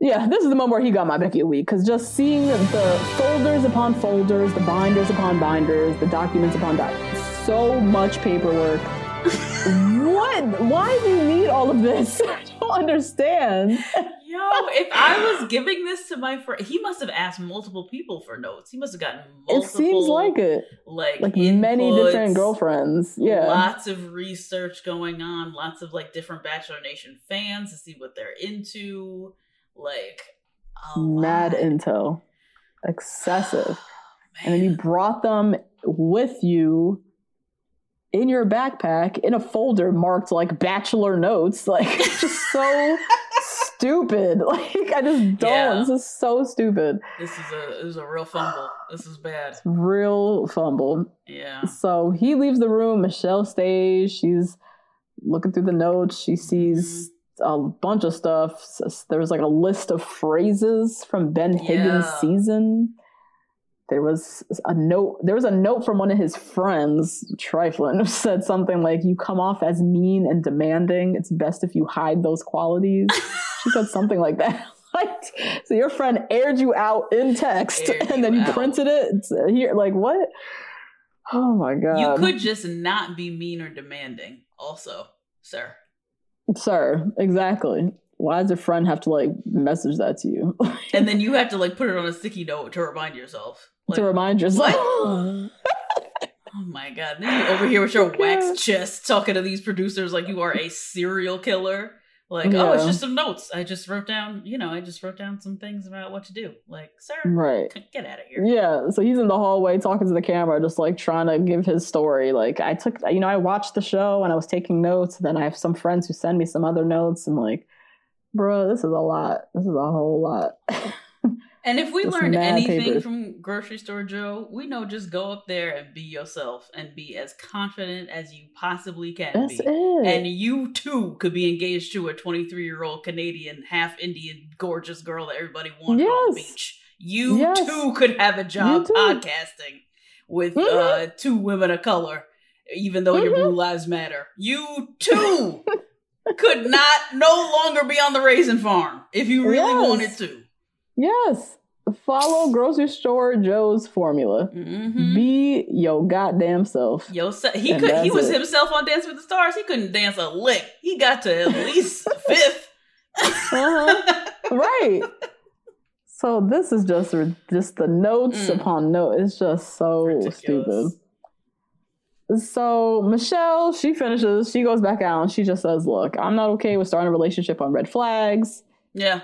yeah, this is the moment where he got my Becky of the Week, because just seeing the folders upon folders, the binders upon binders, the documents upon documents, so much paperwork, What? Why do you need all of this? I don't understand. Yo, if I was giving this to my friend, he must have asked multiple people for notes. He must have gotten multiple. It seems like it. Like, like inputs, many different girlfriends. Yeah. Lots of research going on. Lots of like different Bachelor Nation fans to see what they're into. Like a mad lot. Intel. Excessive. And then you brought them with you in your backpack in a folder marked like Bachelor Notes. Like, it's just so stupid. Like, I just don't. Yeah. This is so stupid. This is a this is a real fumble. This is bad. It's real fumble. Yeah. So he leaves the room. Michelle stays. She's looking through the notes. She sees mm-hmm. a bunch of stuff. There was like a list of phrases from Ben Higgins' yeah. season. There was a note. There was a note from one of his friends, Triflin, who said something like, "You come off as mean and demanding. It's best if you hide those qualities." She said something like that. Like, so your friend aired you out in text, aired and then you, you printed it here. Like, what? Oh my god! You could just not be mean or demanding, also, sir. Sir, exactly. Why does a friend have to like message that to you? And then you have to like put it on a sticky note to remind yourself. Like, to remind yourself. What? Oh my god. Then you're over here with your wax chest talking to these producers like you are a serial killer. Like, yeah. oh, it's just some notes. I just wrote down, you know, I just wrote down some things about what to do. Like, sir, right. get out of here. Yeah. So he's in the hallway talking to the camera, just like trying to give his story. Like, I took, you know, I watched the show and I was taking notes. Then I have some friends who send me some other notes and like, bro, this is a lot. This is a whole lot. And if we learned anything papers. from Grocery Store Joe, we know just go up there and be yourself and be as confident as you possibly can That's be. It. And you too could be engaged to a twenty-three-year-old Canadian, half Indian, gorgeous girl that everybody wanted yes. on the beach. You yes. too could have a job podcasting with mm-hmm. uh, two women of color, even though mm-hmm. your blue lives matter. You too. Could not no longer be on the raisin farm if you really yes. wanted to. Yes. Follow Grocery Store Joe's formula. Mm-hmm. Be your goddamn self. Yo, he and could. He was it. himself on Dancing with the Stars. He couldn't dance a lick. He got to at least fifth. Uh-huh. Right. So this is just just the notes mm. upon notes. It's just so ridiculous. Stupid. So Michelle, she finishes, she goes back out and she just says, look, I'm not okay with starting a relationship on red flags. Yeah.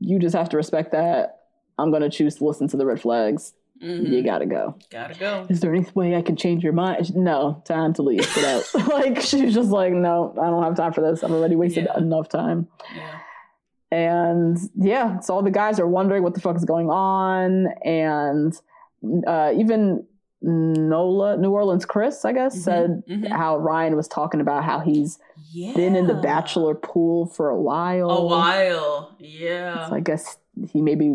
You just have to respect that. I'm going to choose to listen to the red flags. Mm-hmm. You got to go. Got to go. Is there any way I can change your mind? No, time to leave. Get out. Like, she's just like, no, I don't have time for this. I've already wasted yeah. enough time. Yeah. And yeah, so all the guys are wondering what the fuck is going on. And uh, even... Nola, New Orleans Chris, I guess, mm-hmm, said mm-hmm. how Ryan was talking about how he's yeah. been in the Bachelor pool for a while. A while, yeah. So I guess he maybe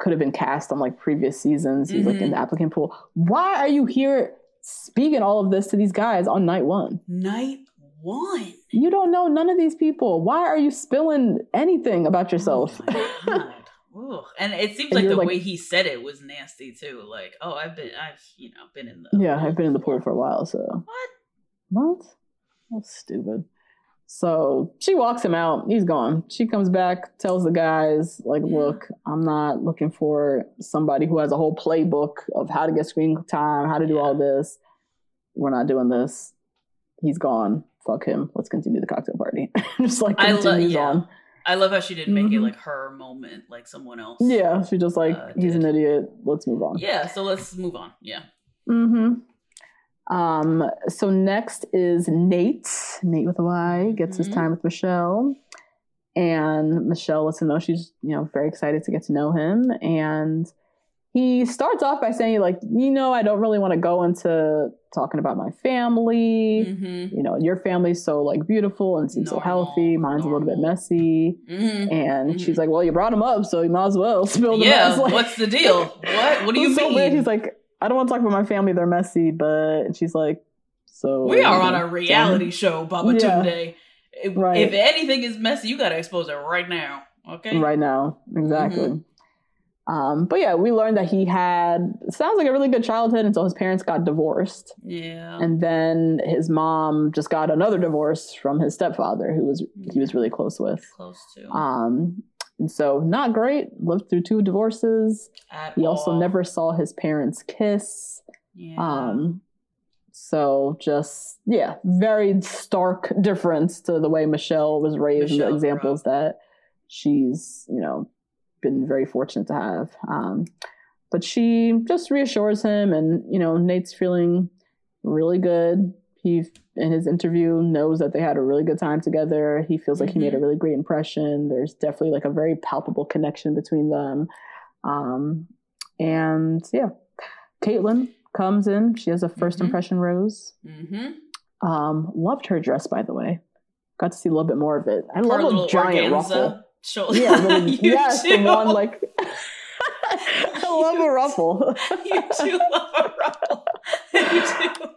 could have been cast on like previous seasons. He's mm-hmm. like in the applicant pool. Why are you here speaking all of this to these guys on night one? Night one? You don't know none of these people. Why are you spilling anything about yourself? Oh my God. Ooh. And it seems and like the like, way he said it was nasty too. Like, oh, I've been, I've, you know, been in the yeah, I've been in the pool for a while. So what? What? That's stupid. So she walks him out. He's gone. She comes back, tells the guys, like, yeah. look, I'm not looking for somebody who has a whole playbook of how to get screen time, how to do yeah. all this. We're not doing this. He's gone. Fuck him. Let's continue the cocktail party. Just like continues I lo- yeah. on. I love how she didn't make mm-hmm. it like her moment, like someone else. Yeah, she just like, uh, he's did. an idiot. Let's move on. Yeah, so let's move on. Yeah. Mm-hmm. Um. So next is Nate. Nate with a Y gets mm-hmm. his time with Michelle. And Michelle lets him know she's, you know, very excited to get to know him. And he starts off by saying, like, you know, I don't really want to go into talking about my family. Mm-hmm. You know, your family's so, like, beautiful and seems no, so healthy. Mine's no. a little bit messy. Mm-hmm. And mm-hmm. she's like, well, you brought him up, so you might as well spill the yeah, mess. Like, what's the deal? What? What do you so mean? Weird. He's like, I don't want to talk about my family. They're messy. But and she's like, so. We are on a reality damn. show, Baba yeah. Tunde. If, right. if anything is messy, you got to expose it right now. Okay? Right now. Exactly. Mm-hmm. Um, but yeah, we learned that he had, sounds like a really good childhood until his parents got divorced. Yeah. And then his mom just got another divorce from his stepfather, who was he was really close with. Close to. Um, and so not great. Lived through two divorces. At he all. Also never saw his parents kiss. Yeah. Um, so just, yeah, very stark difference to the way Michelle was raised Michelle and the examples grew up. That she's, you know, been very fortunate to have. Um, but she just reassures him, and you know, Nate's feeling really good. He, in his interview, knows that they had a really good time together. He feels like mm-hmm. he made a really great impression. There's definitely like a very palpable connection between them. Um, and yeah, Kaitlyn comes in. She has a first mm-hmm. impression rose. Mm-hmm. Um, loved her dress, by the way. Got to see a little bit more of it. I her love a giant organza. Ruffle. She'll, yeah, then, yes, too. The one like I love you, a ruffle. You do love a ruffle. You do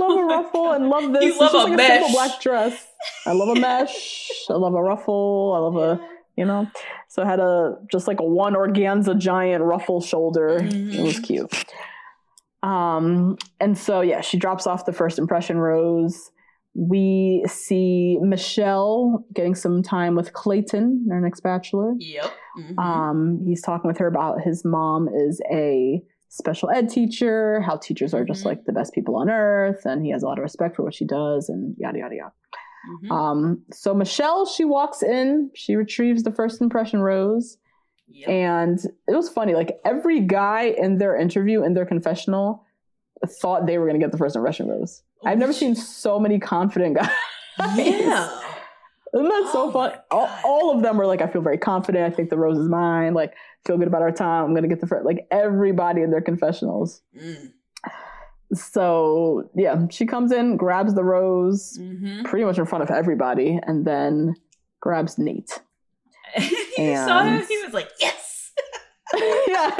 love oh a ruffle God. And love this. You love it's a, like mesh. A simple black dress. I love a mesh. I love a ruffle. I love a you know. So I had a just like a one organza giant ruffle shoulder. Mm-hmm. It was cute. Um, and so yeah, she drops off the first impression rose. We see Michelle getting some time with Clayton, their next bachelor. Yep. Mm-hmm. Um, he's talking with her about his mom is a special ed teacher, how teachers are just mm-hmm. like the best people on earth, and he has a lot of respect for what she does, and yada, yada, yada. Mm-hmm. Um, so Michelle, she walks in, she retrieves the first impression rose, yep. and it was funny. Like, every guy in their interview, in their confessional, thought they were going to get the first impression rose. Oh, I've never seen so many confident guys. Yeah. Isn't that so oh fun? All, all of them were like, I feel very confident. I think the rose is mine. Like, feel good about our time. I'm going to get the first. Like, everybody in their confessionals. Mm. So, yeah, she comes in, grabs the rose mm-hmm. pretty much in front of everybody, and then grabs Nate. You and... saw him? He was like, yes! Yeah.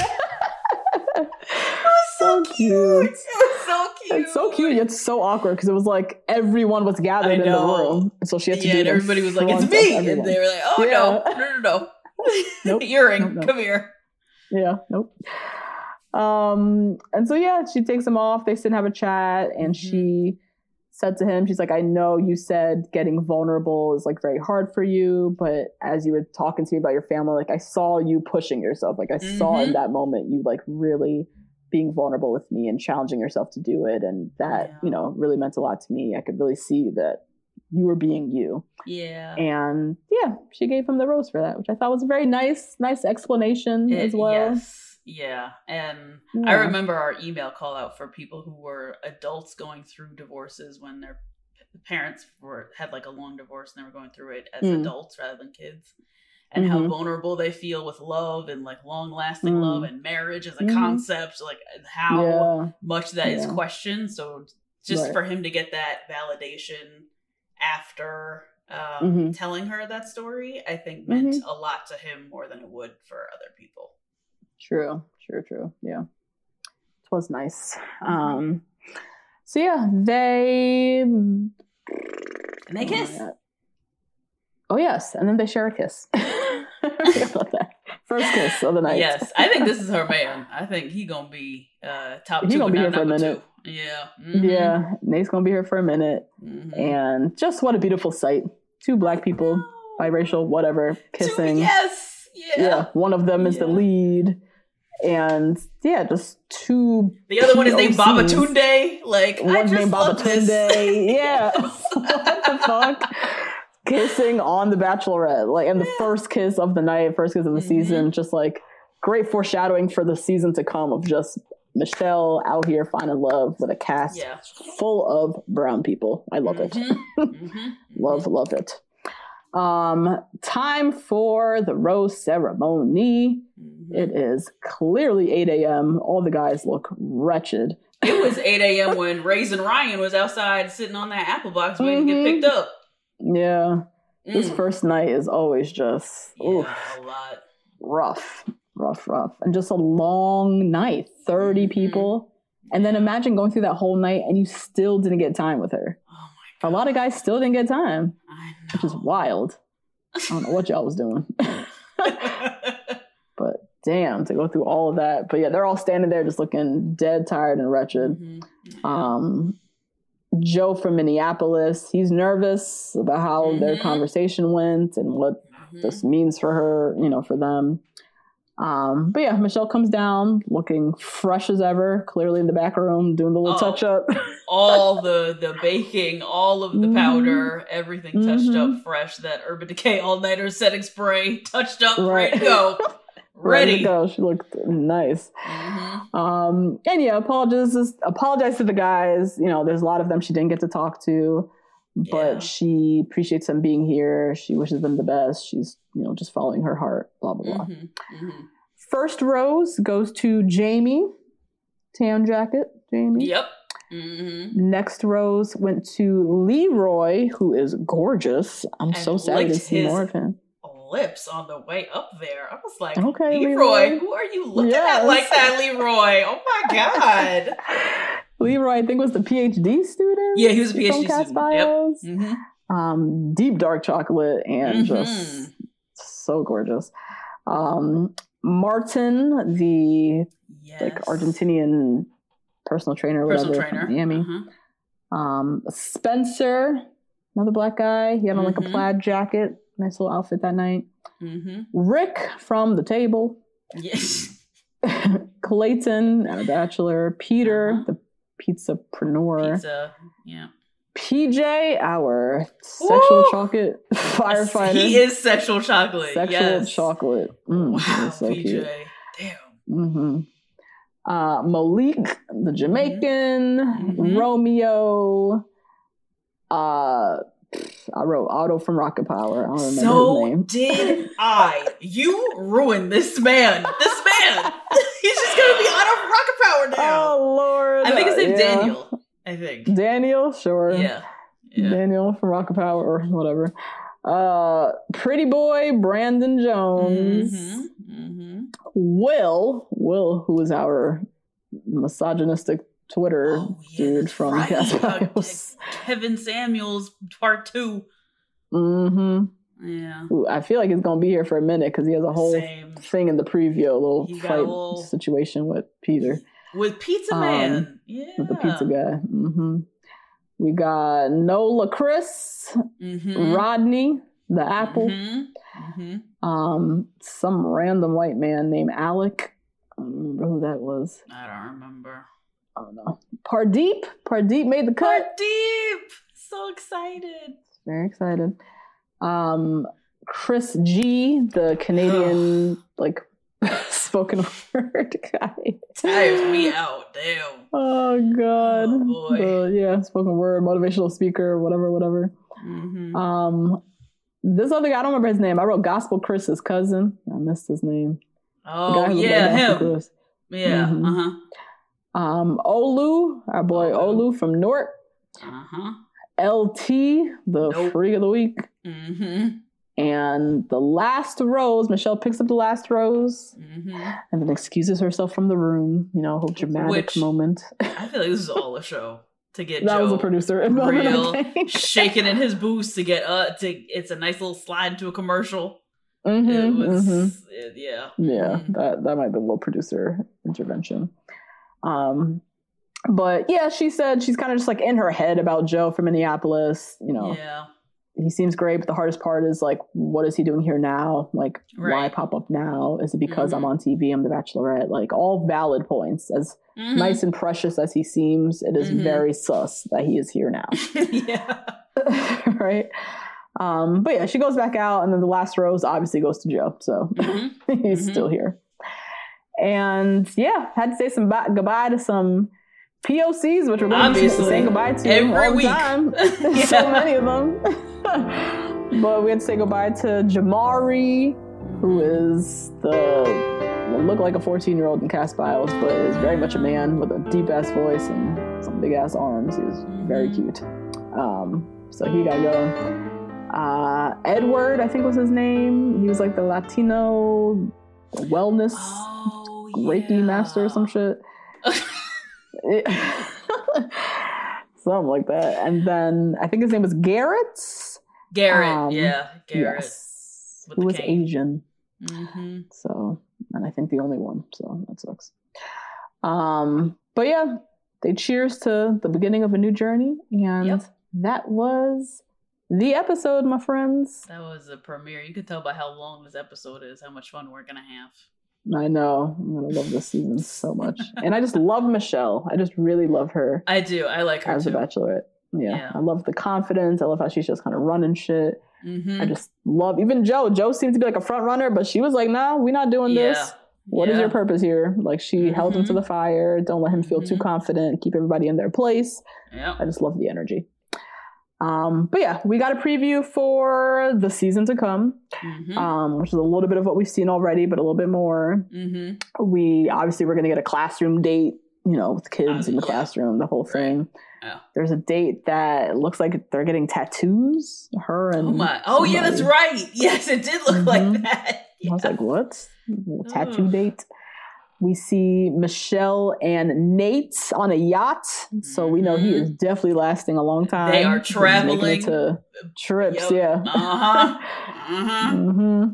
It was so, so cute. cute. It was so cute. It's so cute. It's so awkward because it was like everyone was gathered in the room, so she had to yeah, do and this. Everybody was like, "It's me," and they were like, "Oh yeah. no, no, no, no, nope. The earring, nope, come no. here." Yeah, nope. Um, and so yeah, she takes him off. They sit and have a chat, and mm-hmm. she said to him, "She's like, I know you said getting vulnerable is like very hard for you, but as you were talking to me about your family, like I saw you pushing yourself. Like I mm-hmm. saw in that moment you like really being vulnerable with me and challenging yourself to do it, and that yeah. you know really meant a lot to me. I could really see that you were being you." Yeah. And yeah, she gave him the rose for that, which I thought was a very nice, nice explanation it, as well. Yes. Yeah, and yeah. I remember our email call out for people who were adults going through divorces when their parents were had like a long divorce and they were going through it as mm. adults rather than kids, and mm-hmm. how vulnerable they feel with love and like long-lasting mm. love and marriage as a mm-hmm. concept, like how yeah. much that yeah. is questioned. So just right. for him to get that validation after um, mm-hmm. telling her that story, I think meant mm-hmm. a lot to him more than it would for other people. True, true, true. Yeah. It was nice. Um, so yeah, they... And they kiss. Oh, oh yes, and then they share a kiss. I forgot about that. First kiss of the night. Yes, I think this is her man. I think he gonna be uh, top he two, gonna be here for a minute. Two. Yeah. Mm-hmm. Yeah, Nate's gonna be here for a minute. Mm-hmm. And just what a beautiful sight. Two black people, biracial, whatever, kissing. Two, yes! Yeah. Yeah, one of them is yeah. the lead. And yeah, just two. The other P O Cs. One is named Babatunde. Like one I just named love Babatunde. This. Yeah, what the fuck? Kissing on The Bachelorette, like, and yeah. the first kiss of the night, first kiss of the mm-hmm. season. Just like great foreshadowing for the season to come of just Michelle out here finding love with a cast yeah. full of brown people. I love mm-hmm. it. mm-hmm. Love, love it. Um, time for the rose ceremony. Mm-hmm. It is clearly eight a.m. All the guys look wretched. It was eight a.m. when Raisin Ryan was outside sitting on that apple box waiting mm-hmm. to get picked up. Yeah. Mm. This first night is always just yeah, oof, a lot. Rough, rough, rough. And just a long night, thirty mm-hmm. people. And then imagine going through that whole night and you still didn't get time with her. Oh. A lot of guys still didn't get time, which is wild. I don't know what y'all was doing. But damn, to go through all of that. But yeah, they're all standing there just looking dead tired and wretched. Mm-hmm. Um, Joe from Minneapolis, he's nervous about how mm-hmm. their conversation went and what mm-hmm. this means for her, you know, for them. Um, but yeah, Michelle comes down looking fresh as ever, clearly in the back room, doing the little oh, touch up. all the, the baking, all of the powder, mm-hmm. everything touched mm-hmm. up fresh. That Urban Decay all-nighter setting spray, touched up, right. ready to go. Ready. ready to go. She looked nice. Mm-hmm. Um, and yeah, apologizes, apologized to the guys. You know, there's a lot of them she didn't get to talk to, but yeah. she appreciates them being here. She wishes them the best. She's, you know, just following her heart, blah, blah, blah. Mm-hmm. Mm-hmm. First rose goes to Jamie. Tan jacket, Jamie. Yep. Mm-hmm. Next rose went to Leroy, who is gorgeous. I'm and so sad to see more of him. Lips on the way up there. I was like, okay, Leroy, Leroy, who are you looking yes. at like that, Leroy? Oh my God. Leroy, I think, was the PhD student. Yeah, he was a PhD student. Bios. Yep. Mm-hmm. Um, deep dark chocolate and mm-hmm. just so gorgeous. Um, Martin, the yes. like Argentinian personal trainer, personal whatever, trainer. From Miami. Uh-huh. Um, Spencer, another black guy. He had on mm-hmm. like a plaid jacket. Nice little outfit that night. Mm-hmm. Rick from The Table. Yes. Clayton, The Bachelor. Peter, uh-huh. the pizzapreneur. Pizza, yeah. P J, our sexual Ooh! chocolate firefighter. He is sexual chocolate. Sexual yes. chocolate. Mm, wow, so P J. Cute. Damn. Mm-hmm. Uh, Malik, the Jamaican. Mm-hmm. Romeo. Uh... I wrote Otto from Rocket Power. I don't remember so his name. So did I. You ruined this man. This man. He's just going to be Otto from Rocket Power now. Oh, Lord. I think his name's yeah. Daniel. I think. Daniel, sure. Yeah. yeah. Daniel from Rocket Power or whatever. Uh, Pretty Boy Brandon Jones. Mm-hmm. Mm-hmm. Will. Will, who is our misogynistic Twitter oh, yeah, dude from right. Casper. Kevin Samuels part two. Mm-hmm. Yeah. Ooh, I feel like it's gonna be here for a minute because he has a whole Same. thing in the preview, a little he fight a little... situation with Peter. With Pizza um, Man. Yeah. With the pizza guy. Mm-hmm. We got Nola Chris, mm-hmm. Rodney, the Apple, mm-hmm. Mm-hmm. um, some random white man named Alec. I don't remember who that was. I don't remember. I don't know. Pardeep. Pardeep made the cut. Pardeep. So excited. Very excited. Um, Chris G, the Canadian, like, spoken word guy. Tires me out. Damn. Oh, God. Oh, boy. The, yeah, spoken word, motivational speaker, whatever, whatever. Mm-hmm. Um, this other guy, I don't remember his name. I wrote Gospel Chris's cousin. I missed his name. Oh, yeah, him. Yeah, mm-hmm. uh-huh. Um, Olu, our boy Olu from Nort. Uh-huh. L T, the nope. freak of the week. Mm-hmm. And the last rose, Michelle picks up the last rose mm-hmm. and then excuses herself from the room. You know, a whole dramatic Which, moment. I feel like this is all a show to get that Joe was a producer real, shaking in his boots to get uh to it's a nice little slide into a commercial. Mm-hmm, it was, mm-hmm. it, yeah. Yeah, mm-hmm. that that might be a little producer intervention. Um, but yeah, she said she's kind of just like in her head about Joe from Minneapolis, you know, yeah. he seems great, but the hardest part is like, what is he doing here now? Like, right. why pop up now? Is it because mm-hmm. I'm on T V? I'm the Bachelorette, like all valid points. As mm-hmm. nice and precious as he seems, it is mm-hmm. very sus that he is here now. yeah. right. Um, but yeah, she goes back out and then the last rose obviously goes to Joe. So mm-hmm. he's mm-hmm. still here. And yeah, had to say some bi- goodbye to some P O Cs, which we're going to be saying goodbye to every all week. Time. yeah. So many of them. But we had to say goodbye to Jamari, who is the look like a fourteen-year-old in cast bios, but is very much a man with a deep-ass voice and some big-ass arms. He's very cute. Um, so he got to go. Uh, Edward, I think was his name. He was like the Latino wellness. Oh. Reiki yeah. master or some shit. it, something like that. And then I think his name was Garrett. Garrett, um, yeah. Garrett. Yes. Who was cane. Asian. Mm-hmm. So, and I think the only one. So that sucks. Um, but yeah, they cheers to the beginning of a new journey. And yep. that was the episode, my friends. That was a premiere. You could tell by how long this episode is, how much fun we're going to have. I know. I'm going to love this season so much. And I just love Michelle. I just really love her. I do. I like her as too. A bachelorette. Yeah. yeah. I love the confidence. I love how she's just kind of running shit. Mm-hmm. I just love, even Joe. Joe seemed to be like a front runner, but she was like, no, nah, we're not doing yeah. this. What yeah. is your purpose here? Like, she mm-hmm. held him to the fire. Don't let him feel mm-hmm. too confident. Keep everybody in their place. Yep. I just love the energy. Um, but yeah, we got a preview for the season to come, mm-hmm. um, which is a little bit of what we've seen already, but a little bit more. Mm-hmm. We obviously we're going to get a classroom date, you know, with kids um, in the yeah. classroom, the whole thing. Yeah. There's a date that looks like they're getting tattoos. Her and oh my, oh somebody. Yeah, that's right. Yes, it did look mm-hmm. like that. Yeah. I was like, what? A tattoo oh. date. We see Michelle and Nate on a yacht, so we know he is definitely lasting a long time. They are traveling to trips, yep. yeah. Uh-huh. Uh-huh. mm-hmm.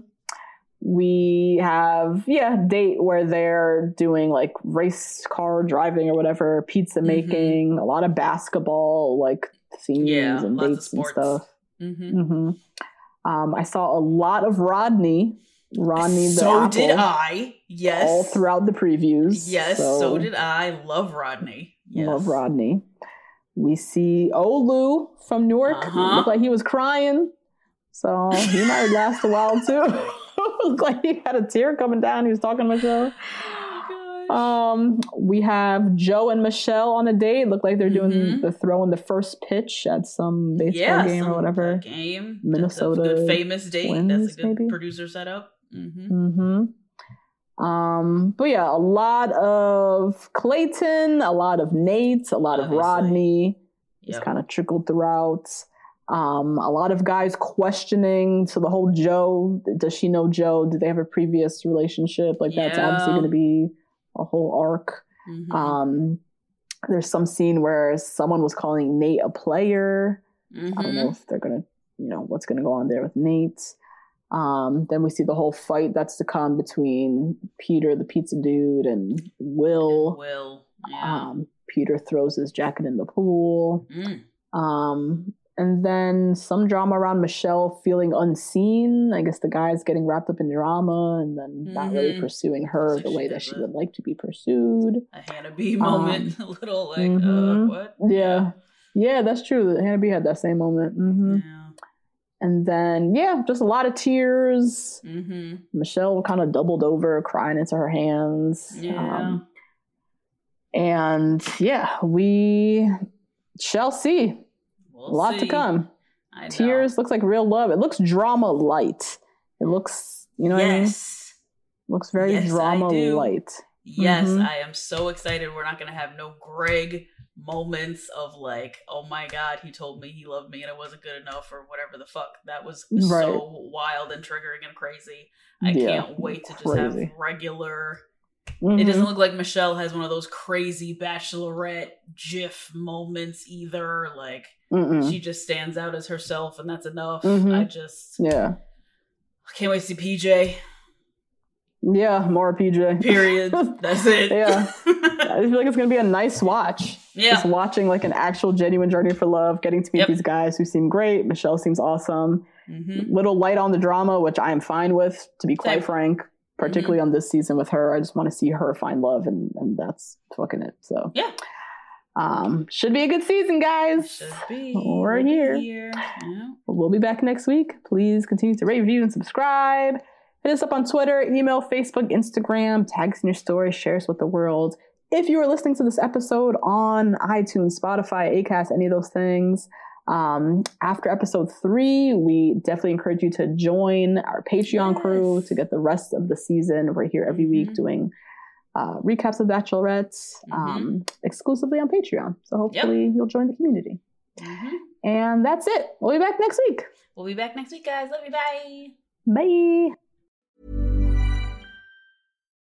We have, yeah, date where they're doing like race car driving or whatever, pizza making, mm-hmm. a lot of basketball like scenes yeah, and dates and stuff. Mm-hmm. Mm-hmm. Um, I saw a lot of Rodney. Rodney the so apple, did I yes all throughout the previews yes so, so did I love Rodney yes. love Rodney we see Olu from Newark uh-huh. looked like he was crying, so he might last a while too. Looked like he had a tear coming down. He was talking to Michelle. Oh my gosh. Um we have Joe and Michelle on a date. Looked like they're doing mm-hmm. the throwing the first pitch at some baseball yeah, game some or whatever game Minnesota that's a good famous date Twins, that's a good maybe? Producer setup. Mm-hmm. Mm-hmm. Um, but yeah, a lot of Clayton, a lot of Nate, a lot Obviously. Of Rodney. Yep. Just kind of trickled throughout. Um, a lot of guys questioning to the whole Joe. Does she know Joe? Did they have a previous relationship? Like yeah. that's obviously going to be a whole arc. Mm-hmm. Um, there's some scene where someone was calling Nate a player. Mm-hmm. I don't know if they're going to, you know, what's going to go on there with Nate. Um, then we see the whole fight that's to come between Peter, the pizza dude, and Will. And Will, yeah. Um, Peter throws his jacket in the pool. Mm. Um, and then some drama around Michelle feeling unseen. I guess the guy's getting wrapped up in drama and then mm-hmm. not really pursuing her so the way that she would like to be pursued. A Hannah B moment. Um, a little like, mm-hmm. uh, what? Yeah. Yeah, that's true. Hannah B had that same moment. Mm-hmm. Yeah. And then, yeah, just a lot of tears. Mm-hmm. Michelle kind of doubled over, crying into her hands. Yeah. Um, and, yeah, we shall see. We'll a lot see. To come. I tears know. Looks like real love. It looks drama light. It looks, you know yes. what I mean? It looks very yes, drama light. Yes, mm-hmm. I am so excited. We're not going to have no Greg moments of like, oh my god, he told me he loved me and it wasn't good enough or whatever the fuck. That was right. so wild and triggering and crazy. I yeah, can't wait to crazy. Just have regular mm-hmm. It doesn't look like Michelle has one of those crazy bachelorette gif moments either. Like Mm-mm. she just stands out as herself and that's enough. Mm-hmm. I just yeah I can't wait to see P J. Yeah, more P J. Period. That's it. Yeah. I feel like it's going to be a nice watch. Yeah. Just watching like an actual genuine journey for love, getting to meet yep. these guys who seem great. Michelle seems awesome. Mm-hmm. Little light on the drama, which I am fine with, to be quite Same. Frank, particularly mm-hmm. on this season with her. I just want to see her find love, and, and that's fucking it. So, yeah. Um, should be a good season, guys. Should be. We're be here. here. Yeah. We'll be back next week. Please continue to rate, review, and subscribe. Hit us up on Twitter, email, Facebook, Instagram, tag us in your story, share us with the world. If you are listening to this episode on iTunes, Spotify, Acast, any of those things, um, after episode three, we definitely encourage you to join our Patreon yes. crew to get the rest of the season. We're here every week mm-hmm. doing uh, recaps of Bachelorette mm-hmm. um, exclusively on Patreon. So hopefully yep. you'll join the community. Mm-hmm. And that's it. We'll be back next week. We'll be back next week, guys. Love you. Bye. Bye.